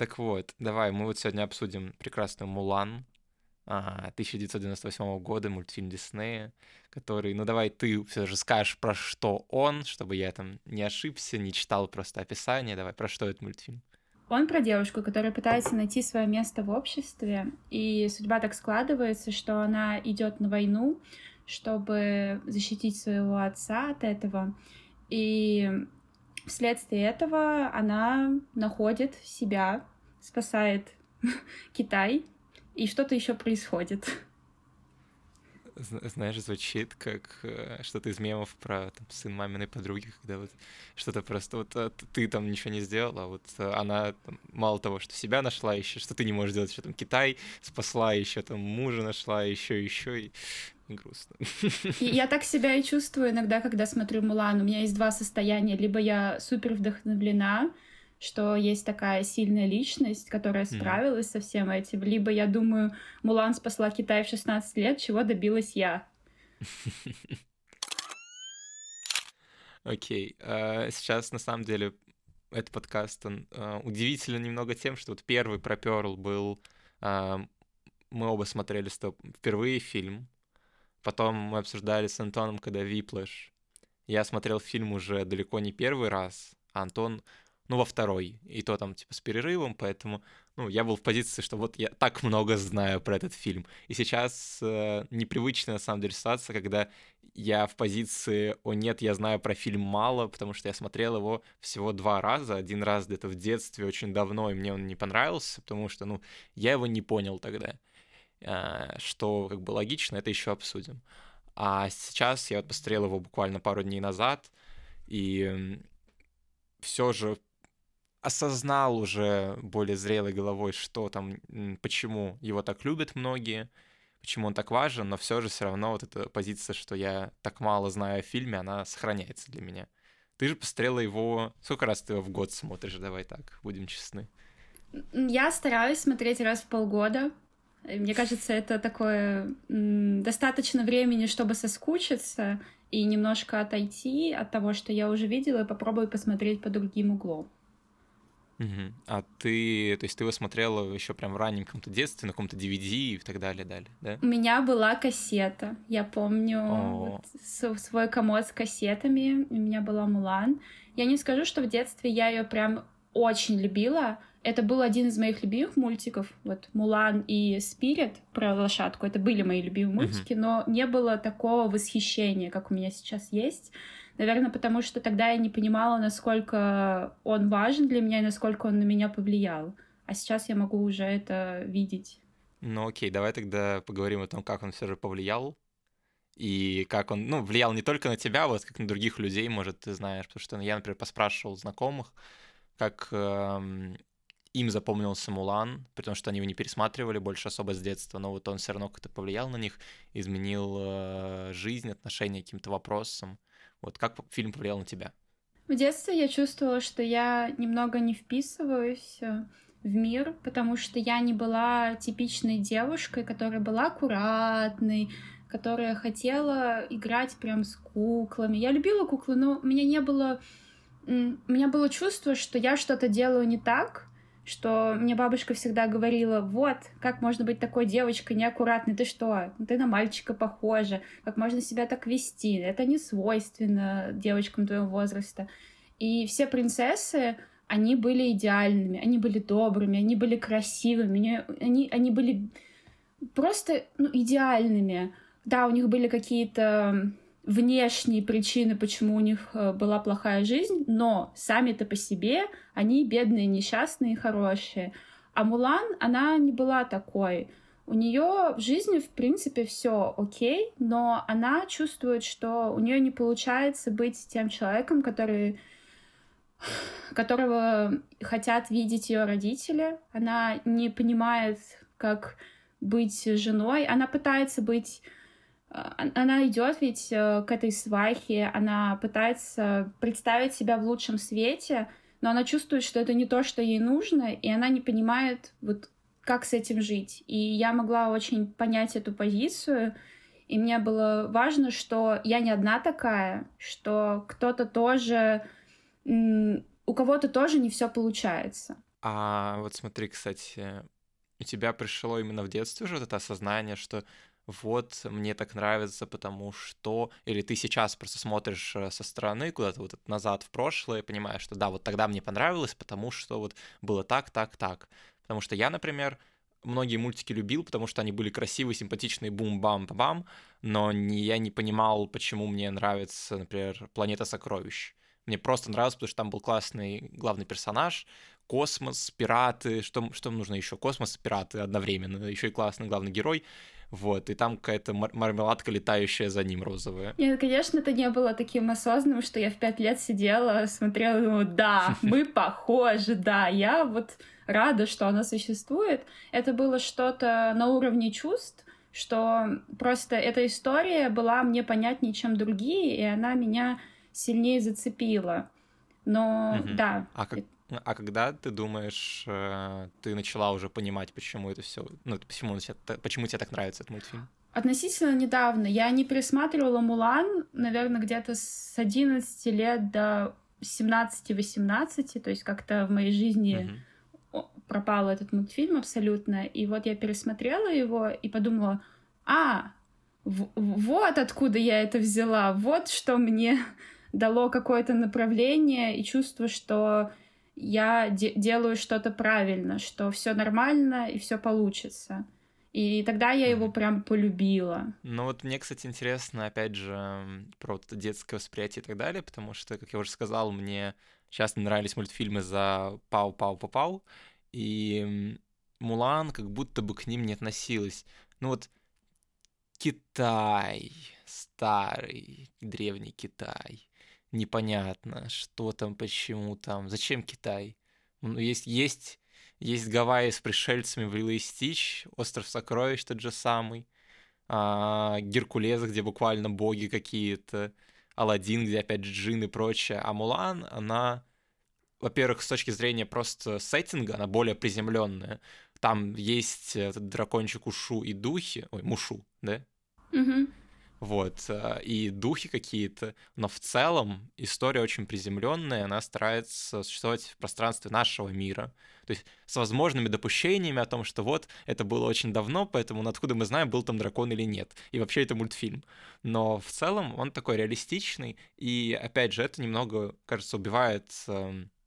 Так вот, давай, мы вот сегодня обсудим прекрасную «Мулан», 1998 года, мультфильм Диснея, который, ну давай ты все же скажешь, про что он, чтобы я там не ошибся, не читал просто описание. Давай, про что этот мультфильм? Он про девушку, которая пытается найти свое место в обществе, и судьба так складывается, что она идет на войну, чтобы защитить своего отца от этого, и вследствие этого она находит себя, спасает Китай, и что-то еще происходит. Знаешь, звучит как что-то из мемов про там, сын маминой подруги, когда вот что-то просто вот ты там ничего не сделал, а вот она там, мало того, что себя нашла еще, что ты не можешь делать, еще там Китай спасла, еще там мужа нашла, еще и грустно. Я так себя и чувствую иногда, когда смотрю «Мулан». У меня есть два состояния. Либо я супер вдохновлена, что есть такая сильная личность, которая справилась со всем этим, либо я думаю, Мулан спасла Китай в 16 лет, чего добилась я. Окей. Сейчас, на самом деле, этот подкаст, он удивителен немного тем, что вот первый про Пёрл был... Мы оба смотрели впервые фильм, потом мы обсуждали с Антоном, когда «Виплэш». Я смотрел фильм уже далеко не первый раз, а Антон... Ну, во второй, и то там, типа, с перерывом, поэтому, ну, я был в позиции, что вот я так много знаю про этот фильм. И сейчас непривычная, на самом деле, ситуация, когда я в позиции «О, нет, я знаю про фильм мало», потому что я смотрел его всего два раза. Один раз где-то в детстве очень давно, и мне он не понравился, потому что, ну, я его не понял тогда, что, как бы, логично, это еще обсудим. А сейчас я вот посмотрел его буквально пару дней назад, и все же... осознал уже более зрелой головой, что там, почему его так любят многие, почему он так важен, но все равно вот эта позиция, что я так мало знаю о фильме, она сохраняется для меня. Ты же посмотрела его... Сколько раз ты его в год смотришь? Давай так, будем честны. Я стараюсь смотреть раз в полгода. Мне кажется, это такое... Достаточно времени, чтобы соскучиться и немножко отойти от того, что я уже видела, и попробую посмотреть под другим углом. Угу. А ты, то есть ты его смотрела еще прям в раннем каком-то детстве, на каком-то DVD и так далее, да? У меня была кассета, я помню вот, свой комод с кассетами, у меня была «Мулан». Я не скажу, что в детстве я ее прям очень любила, это был один из моих любимых мультиков, вот «Мулан» и «Спирит» про лошадку, это были мои любимые мультики, но не было такого восхищения, как у меня сейчас есть. Наверное, потому что тогда я не понимала, насколько он важен для меня и насколько он на меня повлиял. А сейчас я могу уже это видеть. Ну окей, давай тогда поговорим о том, как он все же повлиял. И как он, ну, влиял не только на тебя, вот как на других людей, может, ты знаешь. Потому что я, например, поспрашивал знакомых, как им запомнился «Мулан», при том, что они его не пересматривали больше особо с детства, но вот он все равно как-то повлиял на них, изменил жизнь, отношение к каким-то вопросам. Вот как фильм повлиял на тебя? В детстве я чувствовала, что я немного не вписываюсь в мир, потому что я не была типичной девушкой, которая была аккуратной, которая хотела играть прям с куклами. Я любила куклы, но у меня не было... У меня было чувство, что я что-то делаю не так, что мне бабушка всегда говорила: вот, как можно быть такой девочкой неаккуратной, ты что, ты на мальчика похожа, как можно себя так вести, это не свойственно девочкам твоего возраста. И все принцессы, они были идеальными, они были добрыми, они были красивыми, они были просто идеальными. Да, у них были какие-то внешние причины, почему у них была плохая жизнь, но сами-то по себе они бедные, несчастные, хорошие. А Мулан, она не была такой. У нее в жизни, в принципе, все окей, но она чувствует, что у нее не получается быть тем человеком, которого хотят видеть ее родители. Она не понимает, как быть женой. Она пытается быть... Она идет ведь к этой свахе, она пытается представить себя в лучшем свете, но она чувствует, что это не то, что ей нужно, и она не понимает, вот как с этим жить. И я могла очень понять эту позицию, и мне было важно, что я не одна такая, что кто-то тоже, у кого-то тоже не все получается. А вот смотри, кстати, у тебя пришло именно в детстве уже вот это осознание, что вот мне так нравится, потому что... Или ты сейчас просто смотришь со стороны куда-то вот назад в прошлое и понимаешь, что да, вот тогда мне понравилось, потому что вот было так. Потому что я, например, многие мультики любил, потому что они были красивые, симпатичные, бум-бам-бам, но я не понимал, почему мне нравится, например, «Планета сокровищ». Мне просто нравилось, потому что там был классный главный персонаж, космос, пираты, что нужно еще? Космос, пираты одновременно, еще и классный главный герой. Вот, и там какая-то мармеладка, летающая за ним, розовая. Нет, конечно, это не было таким осознанным, что я в 5 лет сидела, смотрела, думала, да, мы похожи, да, я вот рада, что она существует. Это было что-то на уровне чувств, что просто эта история была мне понятнее, чем другие, и она меня сильнее зацепила. Но, да... А когда ты думаешь, ты начала уже понимать, почему это все, ну, почему тебе так нравится этот мультфильм? Относительно недавно. Я не пересматривала «Мулан», наверное, где-то с 11 лет до 17-18, то есть как-то в моей жизни пропал этот мультфильм абсолютно. И вот я пересмотрела его и подумала, вот откуда я это взяла, вот что мне дало какое-то направление и чувство, что... я делаю что-то правильно, что все нормально и все получится. И тогда я его прям полюбила. Ну вот мне, кстати, интересно, опять же, про вот детское восприятие и так далее, потому что, как я уже сказал, мне часто нравились мультфильмы за пау-пау-пау-пау, и «Мулан» как будто бы к ним не относилась. Ну вот Китай, старый, древний Китай. Непонятно, что там, почему там, зачем Китай? Ну, есть Гавайи с пришельцами в «Лило и Стич», «Остров Сокровищ» тот же самый, «Геркулес», где буквально боги какие-то, «Аладдин», где опять джин и прочее, а «Мулан», она, во-первых, с точки зрения просто сеттинга, она более приземленная. Там есть этот дракончик Ушу и духи, Мушу, да? Вот, и духи какие-то, но в целом история очень приземленная, она старается существовать в пространстве нашего мира, то есть с возможными допущениями о том, что вот это было очень давно, поэтому откуда мы знаем, был там дракон или нет, и вообще это мультфильм, но в целом он такой реалистичный, и опять же это немного, кажется, убивает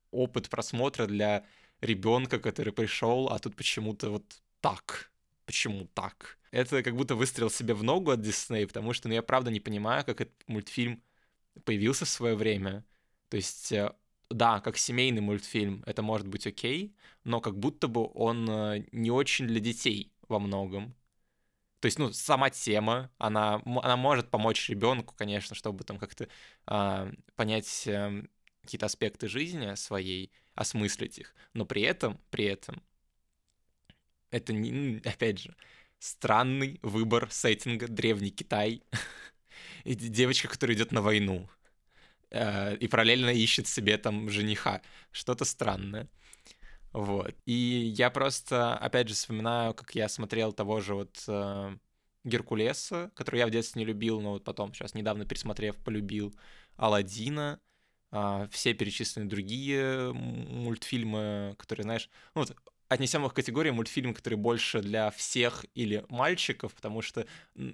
опыт просмотра для ребенка, который пришел, а тут почему-то вот так, почему так? Это как будто выстрел себе в ногу от Дисней, потому что, я правда не понимаю, как этот мультфильм появился в свое время. То есть, да, как семейный мультфильм, это может быть окей, но как будто бы он не очень для детей во многом. То есть, сама тема, она может помочь ребенку, конечно, чтобы там как-то понять какие-то аспекты жизни своей, осмыслить их, но при этом, это, опять же, странный выбор сеттинга, древний Китай, и девочка, которая идет на войну, и параллельно ищет себе там жениха, что-то странное, вот, и я просто, опять же, вспоминаю, как я смотрел того же вот Геркулеса, который я в детстве не любил, но вот потом, сейчас недавно пересмотрев, полюбил, Аладдина, все перечисленные другие мультфильмы, которые, знаешь, отнесем их к категории мультфильмы, которые больше для всех или мальчиков, потому что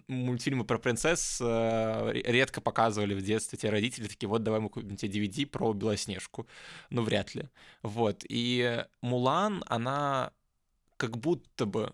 мультфильмы про принцесс редко показывали в детстве. Те родители такие, вот давай мы купим тебе DVD про Белоснежку. Ну, вряд ли. Вот. И «Мулан», она как будто бы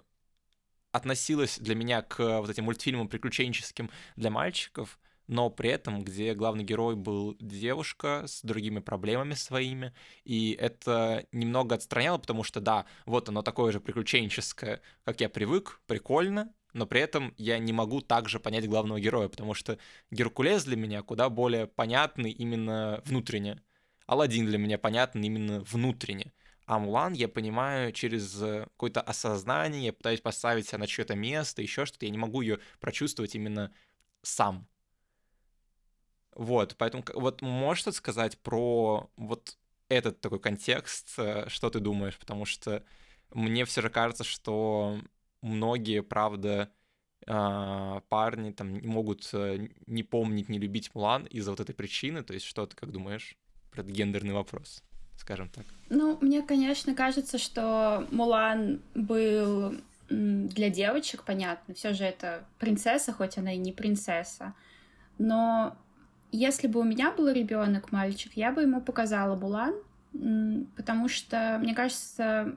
относилась для меня к вот этим мультфильмам приключенческим для мальчиков, но при этом, где главный герой был девушка с другими проблемами своими, и это немного отстраняло, потому что, да, вот оно такое же приключенческое, как я привык, прикольно, но при этом я не могу также понять главного героя, потому что Геркулес для меня куда более понятный именно внутренне, Аладдин для меня понятный именно внутренне, а «Мулан» я понимаю через какое-то осознание, я пытаюсь поставить себя на чьё-то место, еще что-то, я не могу ее прочувствовать именно сам. Вот, поэтому вот можешь сказать про вот этот такой контекст, что ты думаешь? Потому что мне все же кажется, что многие, правда, парни там могут не помнить, не любить «Мулан» из-за вот этой причины. То есть что ты как думаешь про этот гендерный вопрос? скажем так? Ну, мне, конечно, кажется, что Мулан был для девочек, понятно, все же это принцесса, хоть она и не принцесса, но если бы у меня был ребенок, мальчик, я бы ему показала Мулан, потому что, мне кажется,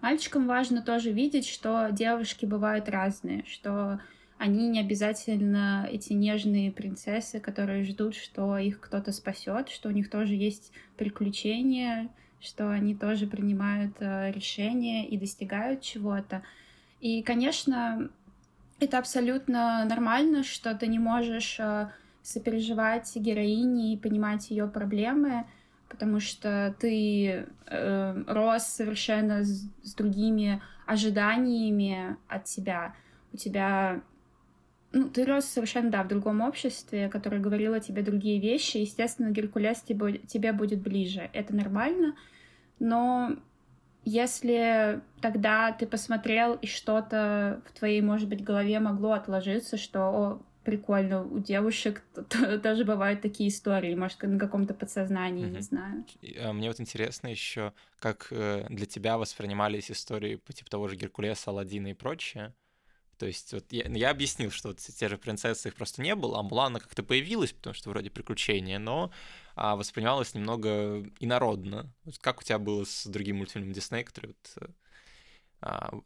мальчикам важно тоже видеть, что девушки бывают разные, что они не обязательно эти нежные принцессы, которые ждут, что их кто-то спасет, что у них тоже есть приключения, что они тоже принимают решения и достигают чего-то. И, конечно, это абсолютно нормально, что ты не можешь сопереживать героине и понимать ее проблемы, потому что ты рос совершенно с другими ожиданиями от себя. У тебя... Ну, ты рос совершенно, да, в другом обществе, которое говорило тебе другие вещи. Естественно, Геркулес тебе будет ближе. Это нормально. Но если тогда ты посмотрел, и что-то в твоей, может быть, голове могло отложиться, что, о, прикольно, у девушек тоже бывают такие истории, может, на каком-то подсознании, не знаю. Мне вот интересно еще, как для тебя воспринимались истории по типу того же Геркулеса, Аладдина и прочее. То есть вот я объяснил, что вот те же принцессы их просто не было, а Мулана как-то появилась, потому что вроде приключения, но воспринималась немного инородно. Вот как у тебя было с другим мультфильмом Дисней, который вот,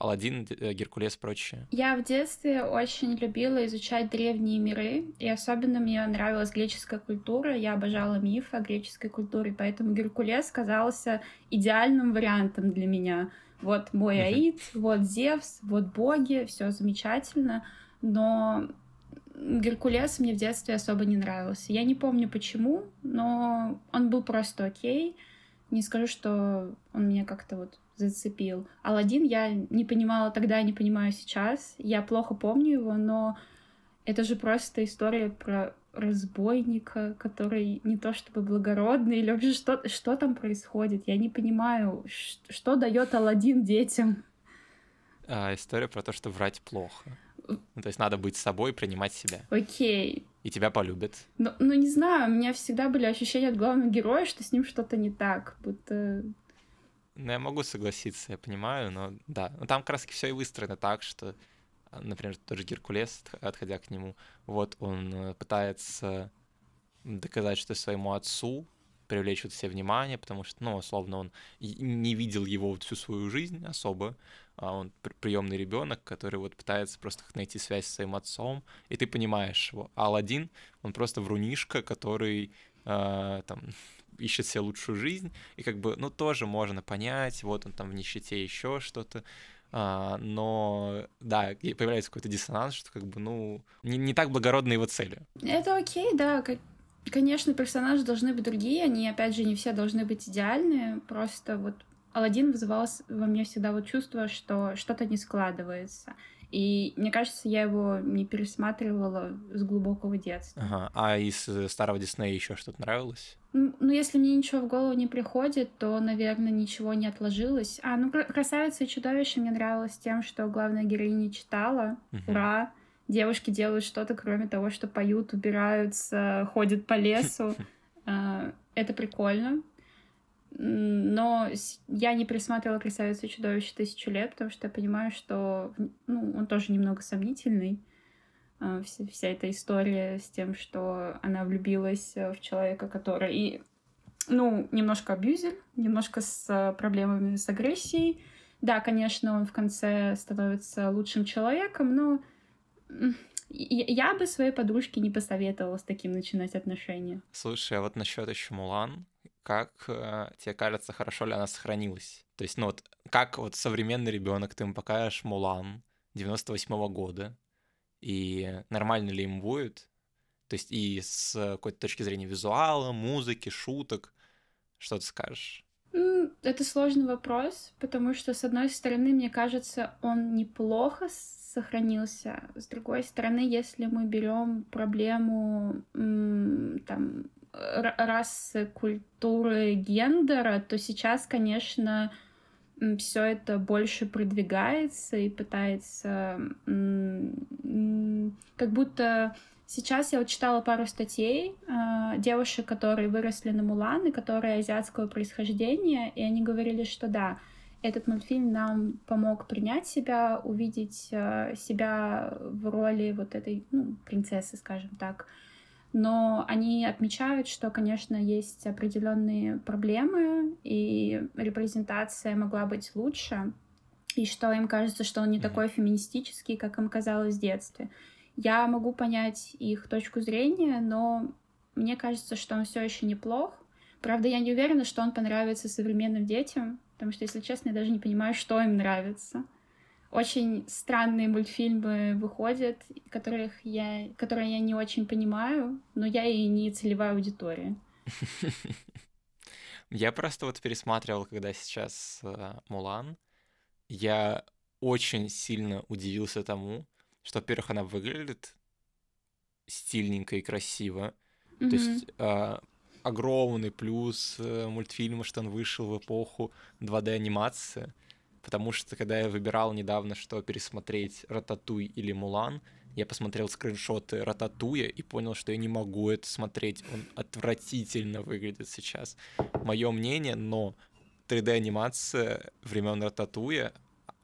Аладдин, Геркулес и прочее? Я в детстве очень любила изучать древние миры, и особенно мне нравилась греческая культура, я обожала мифы о греческой культуре, поэтому Геркулес казался идеальным вариантом для меня. Вот мой Аид, вот Зевс, вот боги, все замечательно, но Геркулес мне в детстве особо не нравился. Я не помню почему, но он был просто окей. Не скажу, что он меня как-то вот зацепил. Аладдин я не понимала тогда, не понимаю сейчас. Я плохо помню его, но это же просто история про разбойника, который не то чтобы благородный, или вообще что там происходит? Я не понимаю, что дает Аладдин детям. История про то, что врать плохо. Ну, то есть надо быть собой, принимать себя. Окей. И тебя полюбят. Ну, не знаю, у меня всегда были ощущения от главного героя, что с ним что-то не так, будто... Ну, я могу согласиться, я понимаю, но да. Но там как раз все и выстроено так, что... Например, тот же Геркулес, отходя к нему, вот он пытается доказать, что своему отцу привлечь вот все внимание, потому что, ну, условно, он не видел его всю свою жизнь особо, а он приемный ребенок, который вот пытается просто найти связь со своим отцом, и ты понимаешь его. А Аладдин, он просто врунишка, который там ищет себе лучшую жизнь, и как бы, ну, тоже можно понять, вот он там в нищете еще что-то. Но, да, появляется какой-то диссонанс, что как бы, ну, не так благородны его цели. Это окей, да, конечно, персонажи должны быть другие, они, опять же, не все должны быть идеальны, просто вот Аладдин вызывал во мне всегда вот чувство, что что-то не складывается, и, мне кажется, я его не пересматривала с глубокого детства. Ага. А из старого Диснея еще что-то нравилось? Ну, если мне ничего в голову не приходит, то, наверное, ничего не отложилось. Ну, «Красавица и чудовище» мне нравилось тем, что главная героиня читала. Ура! Девушки делают что-то, кроме того, что поют, убираются, ходят по лесу. Это прикольно. Но я не пересматривала «Красавицу и чудовище» 1000 лет, потому что я понимаю, что он тоже немного сомнительный. Вся эта история с тем, что она влюбилась в человека, который, немножко абьюзер, немножко с проблемами с агрессией. Да, конечно, он в конце становится лучшим человеком, но я бы своей подружке не посоветовала с таким начинать отношения. Слушай, а вот насчет еще Мулан, как тебе кажется, хорошо ли она сохранилась? То есть, как вот современный ребенок, ты им покажешь Мулан 98-го года, и нормально ли им будет, то есть и с какой-то точки зрения визуала, музыки, шуток, что ты скажешь? Это сложный вопрос, потому что, с одной стороны, мне кажется, он неплохо сохранился, с другой стороны, если мы берем проблему там, расы, культуры, гендера, то сейчас, конечно, все это больше продвигается и пытается как будто Сейчас я вот читала пару статей девушек, которые выросли на Мулан и которые азиатского происхождения, и они говорили, что да, этот мультфильм нам помог принять себя, увидеть себя в роли вот этой, ну, принцессы, скажем так. Но они отмечают, что, конечно, есть определенные проблемы, и репрезентация могла быть лучше, и что им кажется, что он не такой феминистический, как им казалось в детстве. Я могу понять их точку зрения, но мне кажется, что он все еще неплох. Правда, я не уверена, что он понравится современным детям, потому что, если честно, я даже не понимаю, что им нравится. Очень странные мультфильмы выходят, которые я не очень понимаю, но я и не целевая аудитория. Я просто вот пересматривал, когда сейчас «Мулан», я очень сильно удивился тому, что, во-первых, она выглядит стильненько и красиво. Mm-hmm. То есть огромный плюс мультфильма, что он вышел в эпоху 2D-анимации, потому что, когда я выбирал недавно, что пересмотреть, «Рататуй» или «Мулан», я посмотрел скриншоты «Рататуя» и понял, что я не могу это смотреть, он отвратительно выглядит сейчас. Мое мнение, но 3D-анимация времен «Рататуя»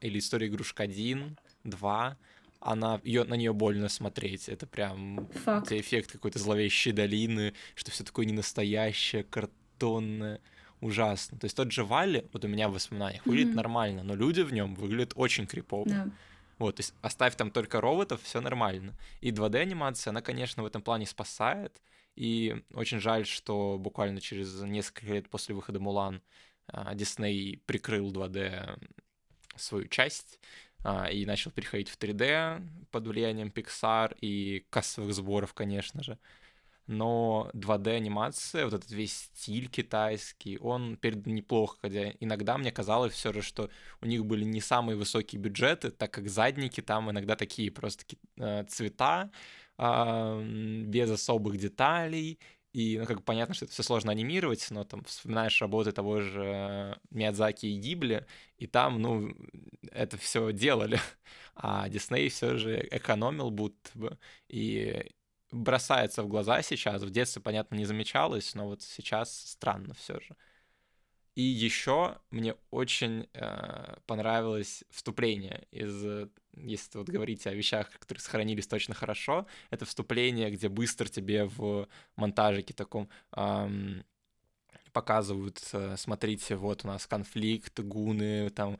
или «История игрушек 1», «2», на нее больно смотреть. Это прям эффект какой-то зловещей долины, что все такое ненастоящее, картонное, ужасно. То есть тот же Валли, вот у меня в воспоминаниях, выглядит нормально, но люди в нем выглядят очень крипово. Yeah. Вот, то есть оставь там только роботов, все нормально. И 2D-анимация, она, конечно, в этом плане спасает. И очень жаль, что буквально через несколько лет после выхода «Мулан» Дисней прикрыл 2D свою часть и начал переходить в 3D под влиянием Pixar и кассовых сборов, конечно же. Но 2D-анимация, вот этот весь стиль китайский, он передан неплохо, хотя иногда мне казалось все же, что у них были не самые высокие бюджеты, так как задники там иногда такие просто цвета, без особых деталей. И, ну, как бы понятно, что это все сложно анимировать, но там вспоминаешь работы того же Миядзаки и Гибли, и там, ну, это все делали. А Дисней все же экономил будто бы. И бросается в глаза сейчас. В детстве, понятно, не замечалось, но вот сейчас странно все же. И еще мне очень понравилось вступление из... Если вот говорить о вещах, которые сохранились точно хорошо, это вступление, где быстро тебе в монтажике таком показывают, смотрите, вот у нас конфликт, гуны, там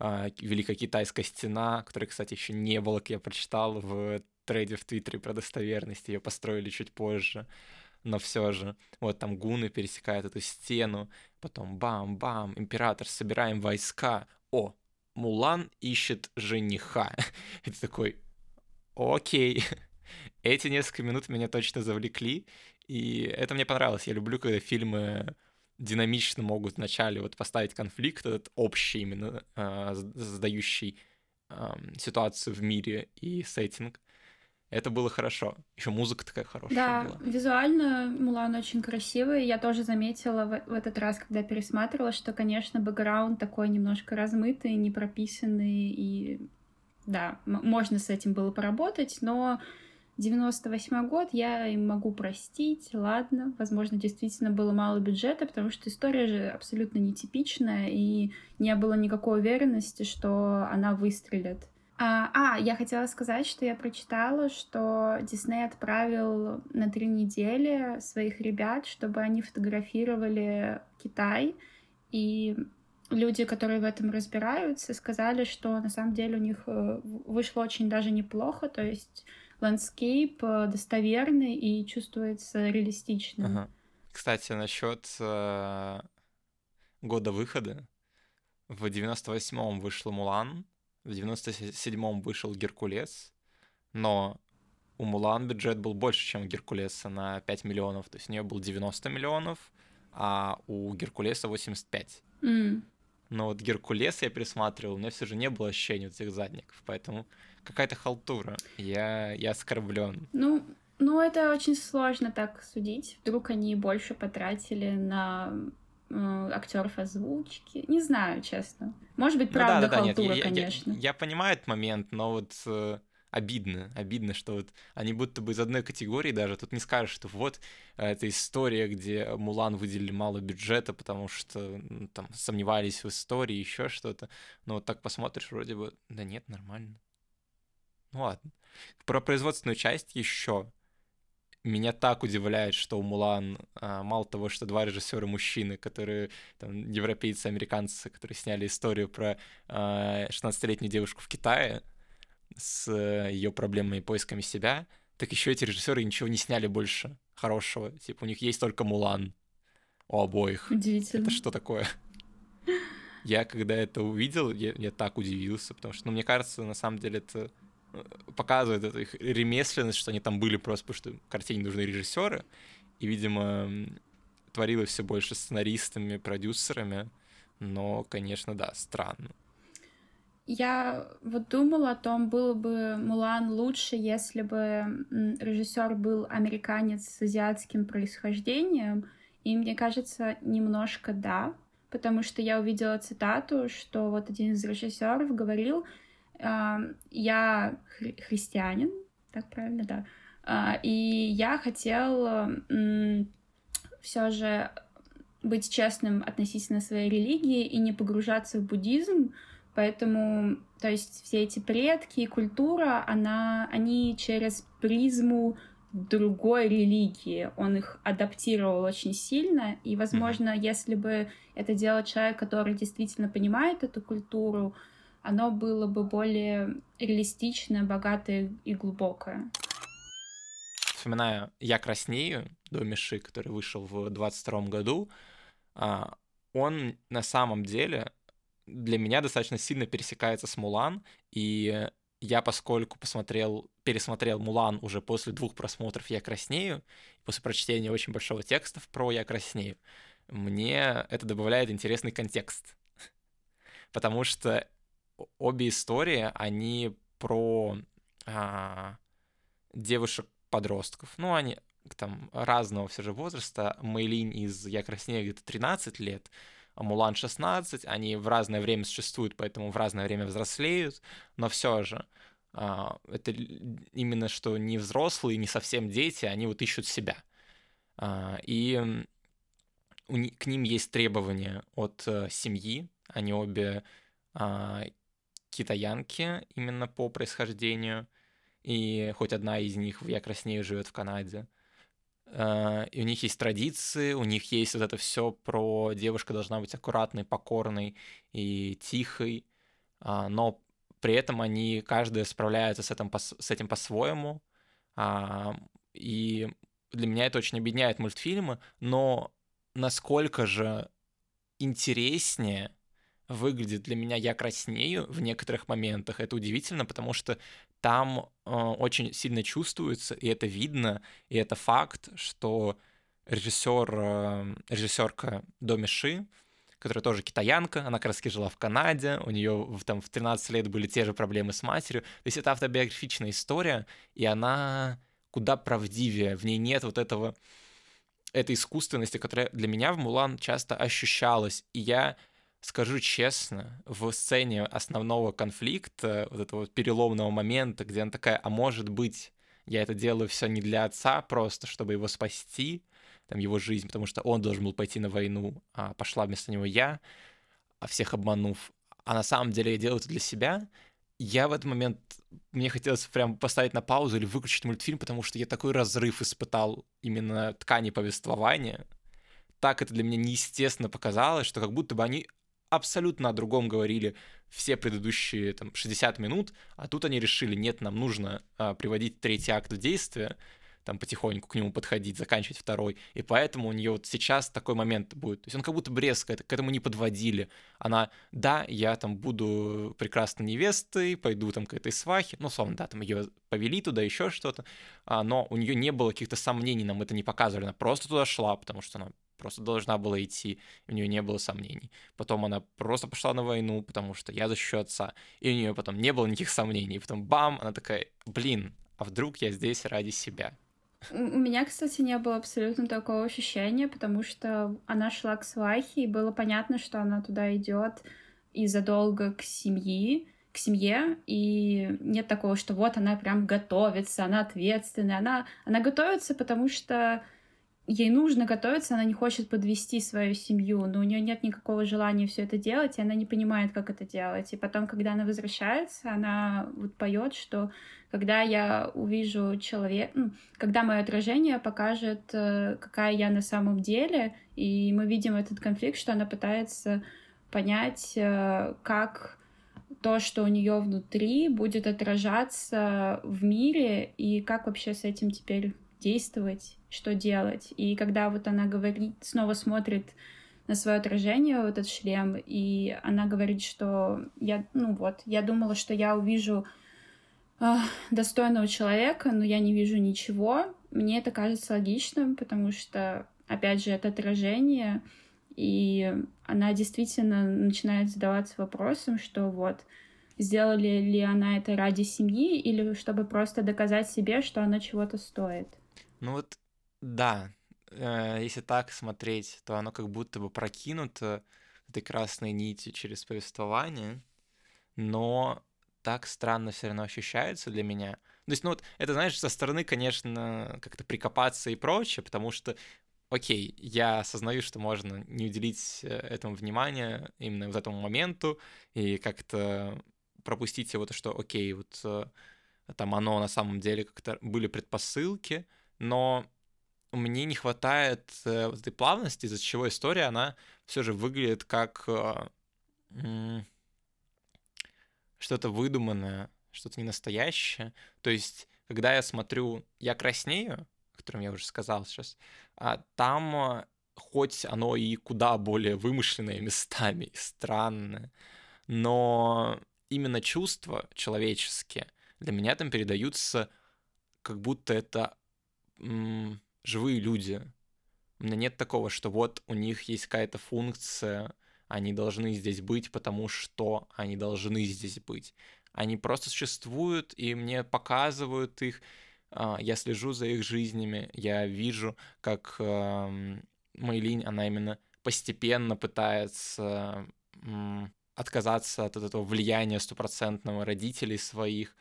Великая Китайская стена, которой, кстати, еще не было, как я прочитал в трейде в Твиттере про достоверность, ее построили чуть позже. Но все же, вот там гуны пересекают эту стену, потом бам-бам, император, собираем войска, о, Мулан ищет жениха. И ты такой, окей, эти несколько минут меня точно завлекли, и это мне понравилось. Я люблю, когда фильмы динамично могут вначале вот поставить конфликт, этот общий именно, задающий ситуацию в мире и сеттинг. Это было хорошо. Еще музыка такая хорошая была. Да, визуально Мулан очень красивый. Я тоже заметила в этот раз, когда пересматривала, что, конечно, бэкграунд такой немножко размытый, непрописанный, и да, можно с этим было поработать, но 98-й год я им могу простить, ладно. Возможно, действительно было мало бюджета, потому что история же абсолютно нетипичная, и не было никакой уверенности, что она выстрелит. Я хотела сказать, что я прочитала, что Дисней отправил на 3 недели своих ребят, чтобы они фотографировали Китай, и люди, которые в этом разбираются, сказали, что на самом деле у них вышло очень даже неплохо, то есть ландскейп достоверный и чувствуется реалистичным. Ага. Кстати, насчет года выхода, в 98-м вышла «Мулан», в 97-м вышел «Геркулес», но у «Мулан» бюджет был больше, чем у «Геркулеса» на 5 миллионов. То есть у нее был 90 миллионов, а у «Геркулеса» 85. Но вот «Геркулес» я пересматривал, у меня все же не было ощущения вот этих задников, поэтому какая-то халтура. Я оскорблен. Ну, это очень сложно так судить. Вдруг они больше потратили на актеров озвучки. Не знаю, честно. Может быть, правда, халтура, конечно. Я понимаю этот момент, но вот обидно, что вот они будто бы из одной категории даже. Тут не скажешь, что вот эта история, где Мулан выделили мало бюджета, потому что ну, там сомневались в истории, еще что-то. Но вот так посмотришь, вроде бы, да нет, нормально. Ну ладно. Про производственную часть еще. Меня так удивляет, что у Мулан мало того, что два режиссера мужчины, которые там европейцы, американцы, которые сняли историю про 16-летнюю девушку в Китае с ее проблемами и поисками себя, так еще эти режиссеры ничего не сняли больше хорошего. Типа у них есть только Мулан у обоих. Удивительно. Это что такое? Я когда это увидел, я так удивился, потому что, ну, мне кажется, на самом деле это показывает эту их ремесленность, что они там были просто, потому что картине нужны режиссеры, и, видимо, творилось все больше сценаристами, продюсерами, но, конечно, да, странно. Я вот думала о том, было бы «Мулан» лучше, если бы режиссер был американец с азиатским происхождением, и, мне кажется, немножко да, потому что я увидела цитату, что вот один из режиссеров говорил: я христианин, так правильно, да, и я хотел все же быть честным относительно своей религии и не погружаться в буддизм, поэтому, то есть все эти предки и культура, они через призму другой религии, он их адаптировал очень сильно, и, возможно, если бы это делал человек, который действительно понимает эту культуру, оно было бы более реалистичное, богатое и глубокое. Вспоминаю «Я краснею» Доми Ши, который вышел в 22-м году, он на самом деле для меня достаточно сильно пересекается с «Мулан», и я, поскольку пересмотрел «Мулан» уже после 2 просмотров «Я краснею», после прочтения очень большого текста про «Я краснею», мне это добавляет интересный контекст, потому что обе истории, они про девушек-подростков. Ну, они там разного все же возраста. Мэйлин из «Я краснею» где-то 13 лет, а Мулан 16. Они в разное время существуют, поэтому в разное время взрослеют. Но все же это именно что не взрослые, не совсем дети, они вот ищут себя. И к ним есть требования от семьи. Они обе китаянки именно по происхождению, и хоть одна из них, я краснею, живет в Канаде. И у них есть традиции, у них есть вот это все про девушка должна быть аккуратной, покорной и тихой, но при этом они, каждая справляется с этим по-своему, и для меня это очень объединяет мультфильмы, но насколько же интереснее выглядит для меня «Я краснею» в некоторых моментах. Это удивительно, потому что там очень сильно чувствуется, и это видно, и это факт, что режиссерка Доми Ши, которая тоже китаянка, она как раз жила в Канаде, у нее там в 13 лет были те же проблемы с матерью. То есть это автобиографичная история, и она куда правдивее. В ней нет вот этой искусственности, которая для меня в «Мулан» часто ощущалась. И я скажу честно, в сцене основного конфликта, вот этого переломного момента, где она такая: а может быть, я это делаю все не для отца, просто чтобы его спасти, там, его жизнь, потому что он должен был пойти на войну, а пошла вместо него я, всех обманув. А на самом деле я делаю это для себя. Я в этот момент, мне хотелось прям поставить на паузу или выключить мультфильм, потому что я такой разрыв испытал именно ткани повествования. Так это для меня неестественно показалось, что как будто бы они абсолютно о другом говорили все предыдущие там 60 минут, а тут они решили: нет, нам нужно приводить третий акт в действие, там потихоньку к нему подходить, заканчивать второй, и поэтому у нее вот сейчас такой момент будет. То есть он как будто бы резко к этому не подводили. Она: да, я там буду прекрасной невестой, пойду там к этой свахе, ну, словно, да, там ее повели туда, еще что-то, но у нее не было каких-то сомнений, нам это не показывали, она просто туда шла, потому что она просто должна была идти, у нее не было сомнений. Потом она просто пошла на войну, потому что я защищу отца, и у нее потом не было никаких сомнений. И потом бам, она такая: блин, а вдруг я здесь ради себя? У меня, кстати, не было абсолютно такого ощущения, потому что она шла к свахе, и было понятно, что она туда идет и задолго к семье, к семье, и нет такого, что вот она прям готовится, она ответственная, она готовится, потому что ей нужно готовиться, она не хочет подвести свою семью, но у нее нет никакого желания все это делать, и она не понимает, как это делать. И потом, когда она возвращается, она вот поет, что когда я увижу человека, когда мое отражение покажет, какая я на самом деле, и мы видим этот конфликт, что она пытается понять, как то, что у нее внутри, будет отражаться в мире, и как вообще с этим теперь действовать, что делать. И когда вот она говорит, снова смотрит на свое отражение, вот этот шлем, и она говорит, что я думала, что я увижу достойного человека, но я не вижу ничего. Мне это кажется логичным, потому что, опять же, это отражение, и она действительно начинает задаваться вопросом, что вот, сделали ли она это ради семьи или чтобы просто доказать себе, что она чего-то стоит. Ну вот, да, если так смотреть, то оно как будто бы прокинуто этой красной нитью через повествование, но так странно все равно ощущается для меня. То есть, это, знаешь, со стороны, конечно, как-то прикопаться и прочее, потому что, окей, я осознаю, что можно не уделить этому внимания именно вот этому моменту и как-то пропустить его, то, что, окей, вот там оно на самом деле как-то были предпосылки, но мне не хватает вот этой плавности, из-за чего история, она все же выглядит как что-то выдуманное, что-то ненастоящее. То есть, когда я смотрю «Я краснею», о котором я уже сказал сейчас, там хоть оно и куда более вымышленное местами, и странное, но именно чувства человеческие для меня там передаются, как будто это живые люди. У меня нет такого, что вот у них есть какая-то функция, они должны здесь быть, потому что они должны здесь быть. Они просто существуют, и мне показывают их, я слежу за их жизнями, я вижу, как Мэйлин, она именно постепенно пытается отказаться от этого влияния стопроцентного родителей своих,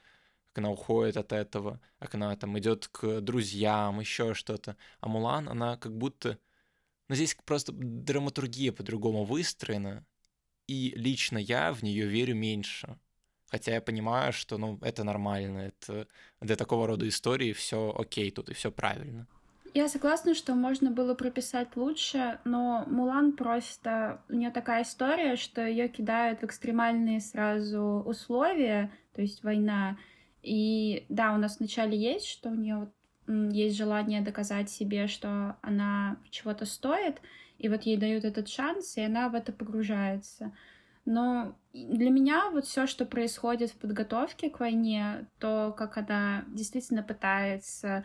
как она уходит от этого, как она там идет к друзьям, еще что-то. А Мулан, она как будто... здесь просто драматургия по-другому выстроена, и лично я в нее верю меньше. Хотя я понимаю, что, это нормально, это для такого рода истории все окей тут, и все правильно. Я согласна, что можно было прописать лучше, но Мулан просто... У нее такая история, что ее кидают в экстремальные сразу условия, то есть война. И да, у нас вначале есть, что у нее есть желание доказать себе, что она чего-то стоит, и вот ей дают этот шанс, и она в это погружается. Но для меня вот все, что происходит в подготовке к войне, то, как она действительно пытается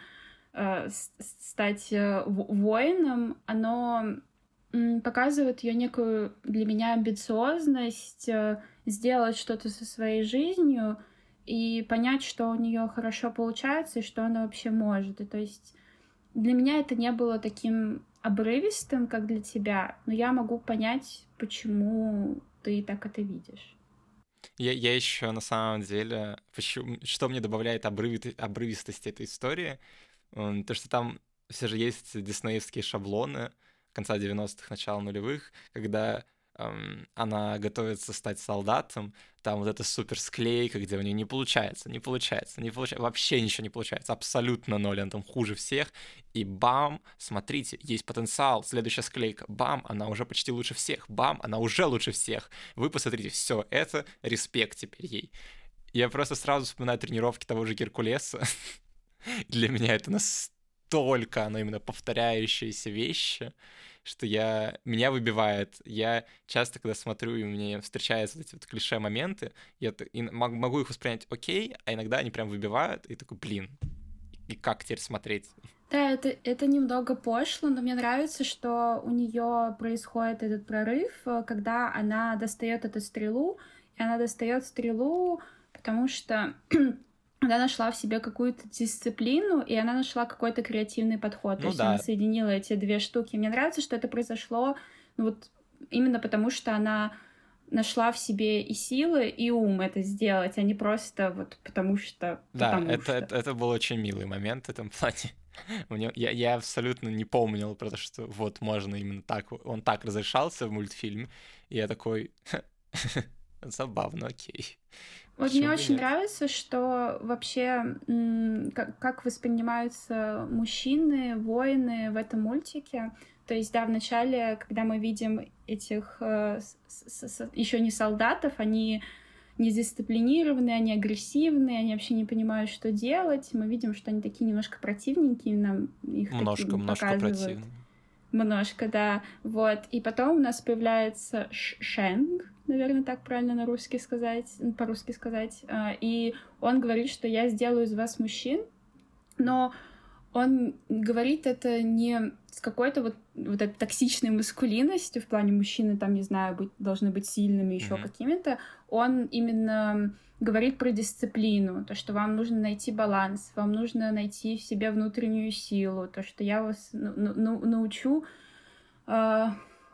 стать воином, оно показывает ее некую для меня амбициозность сделать что-то со своей жизнью, и понять, что у нее хорошо получается и что она вообще может. И то есть для меня это не было таким обрывистым, как для тебя, но я могу понять, почему ты так это видишь. Я еще на самом деле, что мне добавляет обрывистости этой истории, то, что там все же есть диснеевские шаблоны конца 90-х, начала нулевых, когда она готовится стать солдатом, там вот эта суперсклейка, где у нее не получается, вообще ничего не получается, абсолютно ноль, она там хуже всех, и бам, смотрите, есть потенциал, следующая склейка, бам, она уже почти лучше всех, бам, она уже лучше всех, вы посмотрите, все это респект теперь ей. Я просто сразу вспоминаю тренировки того же Геркулеса, для меня это настолько, оно именно повторяющиеся вещи, что меня выбивает. Я часто, когда смотрю, и мне встречаются эти вот клише-моменты, я могу их воспринять окей, а иногда они прям выбивают, и такой, блин, и как теперь смотреть? Да, это немного пошло, но мне нравится, что у нее происходит этот прорыв, когда она достает эту стрелу, и она достает стрелу, потому что она нашла в себе какую-то дисциплину, и она нашла какой-то креативный подход. То есть она соединила эти две штуки. Мне нравится, что это произошло именно потому, что она нашла в себе и силы, и ум это сделать, а не просто вот потому что... Да, потому что. Это был очень милый момент в этом плане. Я абсолютно не помнил про то, что вот можно именно так, он так разрешался в мультфильме, и я такой... Забавно, окей. Вот мне очень нравится, что вообще как воспринимаются мужчины, воины в этом мультике. То есть, да, в начале, когда мы видим этих еще не солдатов, они не дисциплинированные, они агрессивные, они вообще не понимают, что делать. Мы видим, что они такие немножко противненькие, нам их немножко противные. Множко, да. Вот. И потом у нас появляется Шанг, наверное, так правильно по-русски сказать. И он говорит, что я сделаю из вас мужчин, но он говорит это не с какой-то вот этой токсичной маскулинностью в плане мужчины, там, не знаю, должны быть сильными, еще какими-то. Он именно говорит про дисциплину, то, что вам нужно найти баланс, вам нужно найти в себе внутреннюю силу, то, что я вас научу...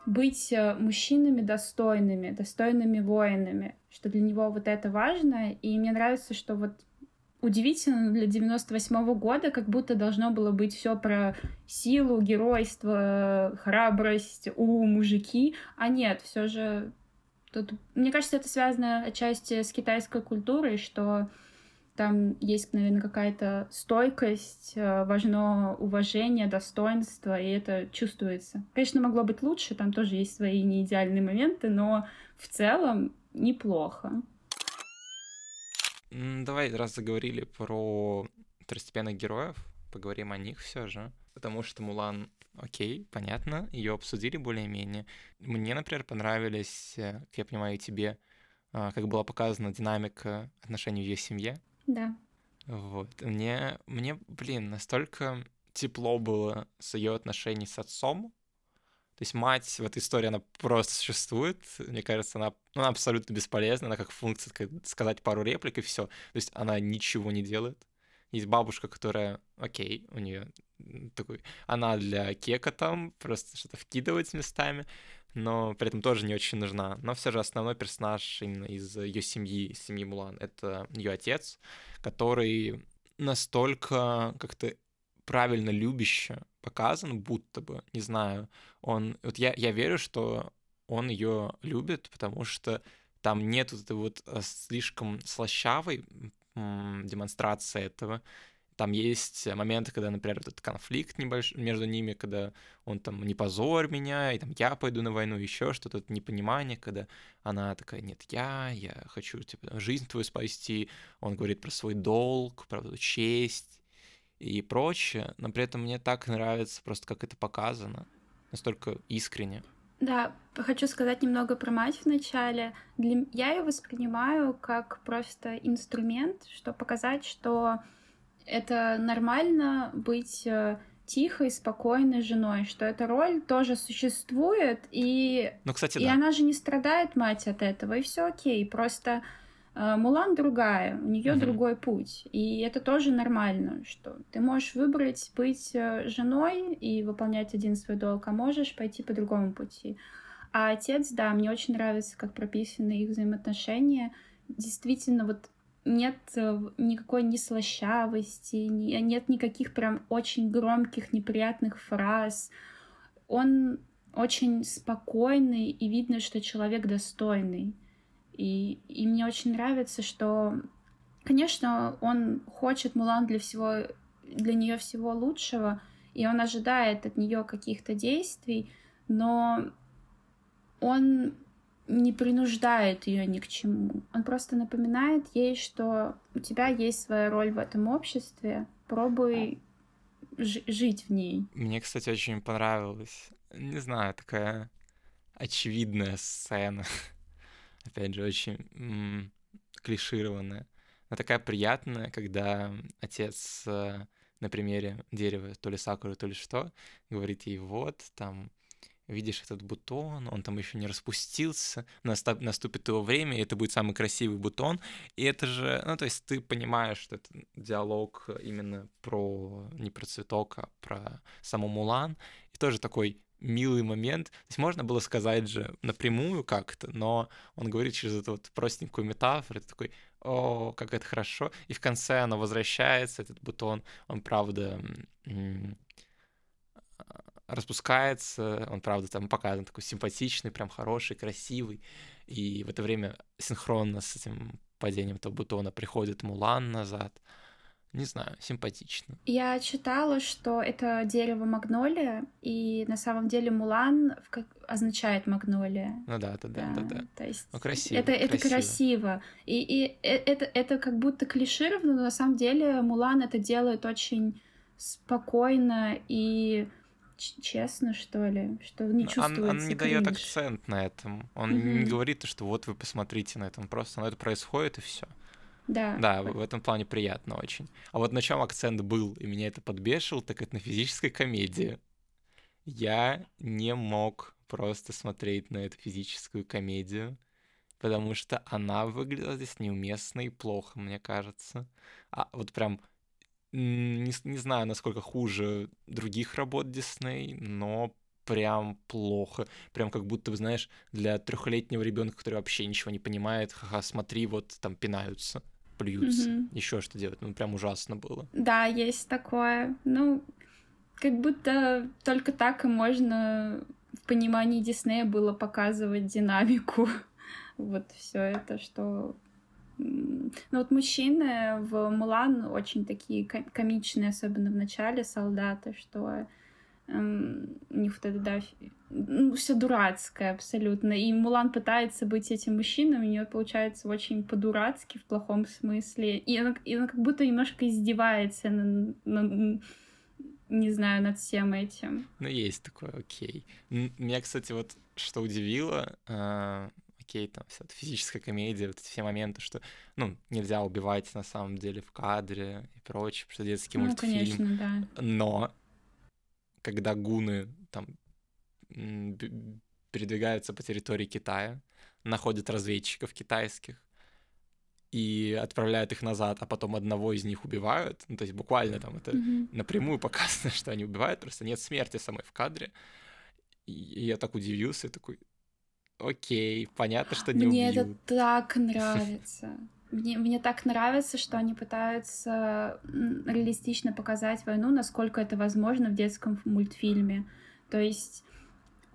быть мужчинами достойными воинами, что для него вот это важно, и мне нравится, что вот удивительно для 98-го года как будто должно было быть все про силу, геройство, храбрость, мужики, а нет, все же тут... Мне кажется, это связано отчасти с китайской культурой, что там есть, наверное, какая-то стойкость, важно уважение, достоинство, и это чувствуется. Конечно, могло быть лучше, там тоже есть свои неидеальные моменты, но в целом неплохо. Давай, раз заговорили про второстепенных героев, поговорим о них все же. Потому что Мулан, окей, понятно, ее обсудили более-менее. Мне, например, понравились, как я понимаю, и тебе, как была показана динамика отношений в ее семье. Да. Вот. Мне, блин, настолько тепло было с ее отношений с отцом. То есть мать в этой истории, она просто существует. Мне кажется, она абсолютно бесполезна. Она как функция сказать пару реплик, и все. То есть она ничего не делает. Есть бабушка, которая, окей, у нее такой... Она для кека там, просто что-то вкидывать местами, но при этом тоже не очень нужна. Но все же основной персонаж именно из ее семьи, из семьи Мулан, это ее отец, который настолько как-то правильно любяще показан, будто бы, не знаю, он... Вот я верю, что он ее любит, потому что там нет вот этой вот слишком слащавой демонстрация этого. Там есть моменты, когда, например, этот конфликт небольшой между ними, когда он там «не позорь меня», и там «я пойду на войну», еще что-то, это непонимание, когда она такая «нет, я хочу типа, жизнь твою спасти», он говорит про свой долг, про честь и прочее, но при этом мне так нравится просто, как это показано, настолько искренне. Да, хочу сказать немного про мать вначале. Я ее воспринимаю как просто инструмент, чтобы показать, что это нормально быть тихой, спокойной женой, что эта роль тоже существует, и, ну, кстати, да. И она же не страдает, мать, от этого, и все окей. Просто Мулан другая, у нее другой путь, и это тоже нормально, что ты можешь выбрать быть женой и выполнять один свой долг, а можешь пойти по другому пути. А отец, да, мне очень нравится, как прописаны их взаимоотношения. Действительно, вот нет никакой неслащавости, нет никаких прям очень громких, неприятных фраз. Он очень спокойный, и видно, что человек достойный. И мне очень нравится, что, конечно, он хочет Мулан для нее всего лучшего, и он ожидает от нее каких-то действий, но он не принуждает ее ни к чему. Он просто напоминает ей, что у тебя есть своя роль в этом обществе, пробуй жить в ней. Мне, кстати, очень понравилась, не знаю, такая очевидная сцена. Опять же, очень клишированная. Она такая приятная, когда отец на примере дерева, то ли сакуры, то ли что, говорит ей, вот, там, видишь этот бутон, он там еще не распустился, наступит его время, и это будет самый красивый бутон. И это же, ну, то есть ты понимаешь, что это диалог именно про, не про цветок, а про саму Мулан. И тоже такой милый момент. То есть можно было сказать же напрямую как-то, но он говорит через эту вот простенькую метафору, ты такой, о, как это хорошо. И в конце оно возвращается, этот бутон, он правда распускается, он правда там показан такой симпатичный, прям хороший, красивый. И в это время синхронно с этим падением этого бутона приходит Мулан назад. Не знаю, симпатично. Я читала, что это дерево магнолия, и на самом деле Мулан означает магнолия. Ну да, да, да, да, да. То есть ну, красиво, это красиво. И это как будто клишировано, но на самом деле Мулан это делает очень спокойно и честно, что ли, что не чувствуется. Он не дает акцент на этом. Он не говорит, что вот вы посмотрите на этом, просто оно это происходит и все. Да. Да, в этом плане приятно очень. А вот на чем акцент был, и меня это подбешило, так это на физической комедии. Я не мог просто смотреть на эту физическую комедию, потому что она выглядела здесь неуместно и плохо, мне кажется. А вот прям не знаю, насколько хуже других работ Дисней, но прям плохо. Прям как будто, знаешь, для 3-летнего ребенка, который вообще ничего не понимает, ха-ха, смотри, вот там пинаются, плюются, еще что делать. Ну, прям ужасно было. Да, есть такое. Ну, как будто только так и можно в понимании Диснея было показывать динамику. Вот все это, что... Ну, вот мужчины в Мулан очень такие комичные, особенно в начале, солдаты, что... у них вот это, да, все дурацкое абсолютно. И Мулан пытается быть этим мужчиной, у нее получается очень по-дурацки, в плохом смысле. И она как будто немножко издевается, не знаю, над всем этим. Ну, есть такое, окей. Меня, кстати, вот что удивило, окей, там вся эта физическая комедия, вот эти все моменты, что, ну, нельзя убивать на самом деле в кадре и прочее, что детский мультфильм. Ну, конечно, да. Но... когда гуны там передвигаются по территории Китая, находят разведчиков китайских и отправляют их назад, а потом одного из них убивают. Ну, то есть буквально там это напрямую показано, что они убивают, просто нет смерти самой в кадре. И я так удивился, и такой, окей, понятно, что не убьют. Мне это так нравится. Мне так нравится, что они пытаются реалистично показать войну, насколько это возможно в детском мультфильме. То есть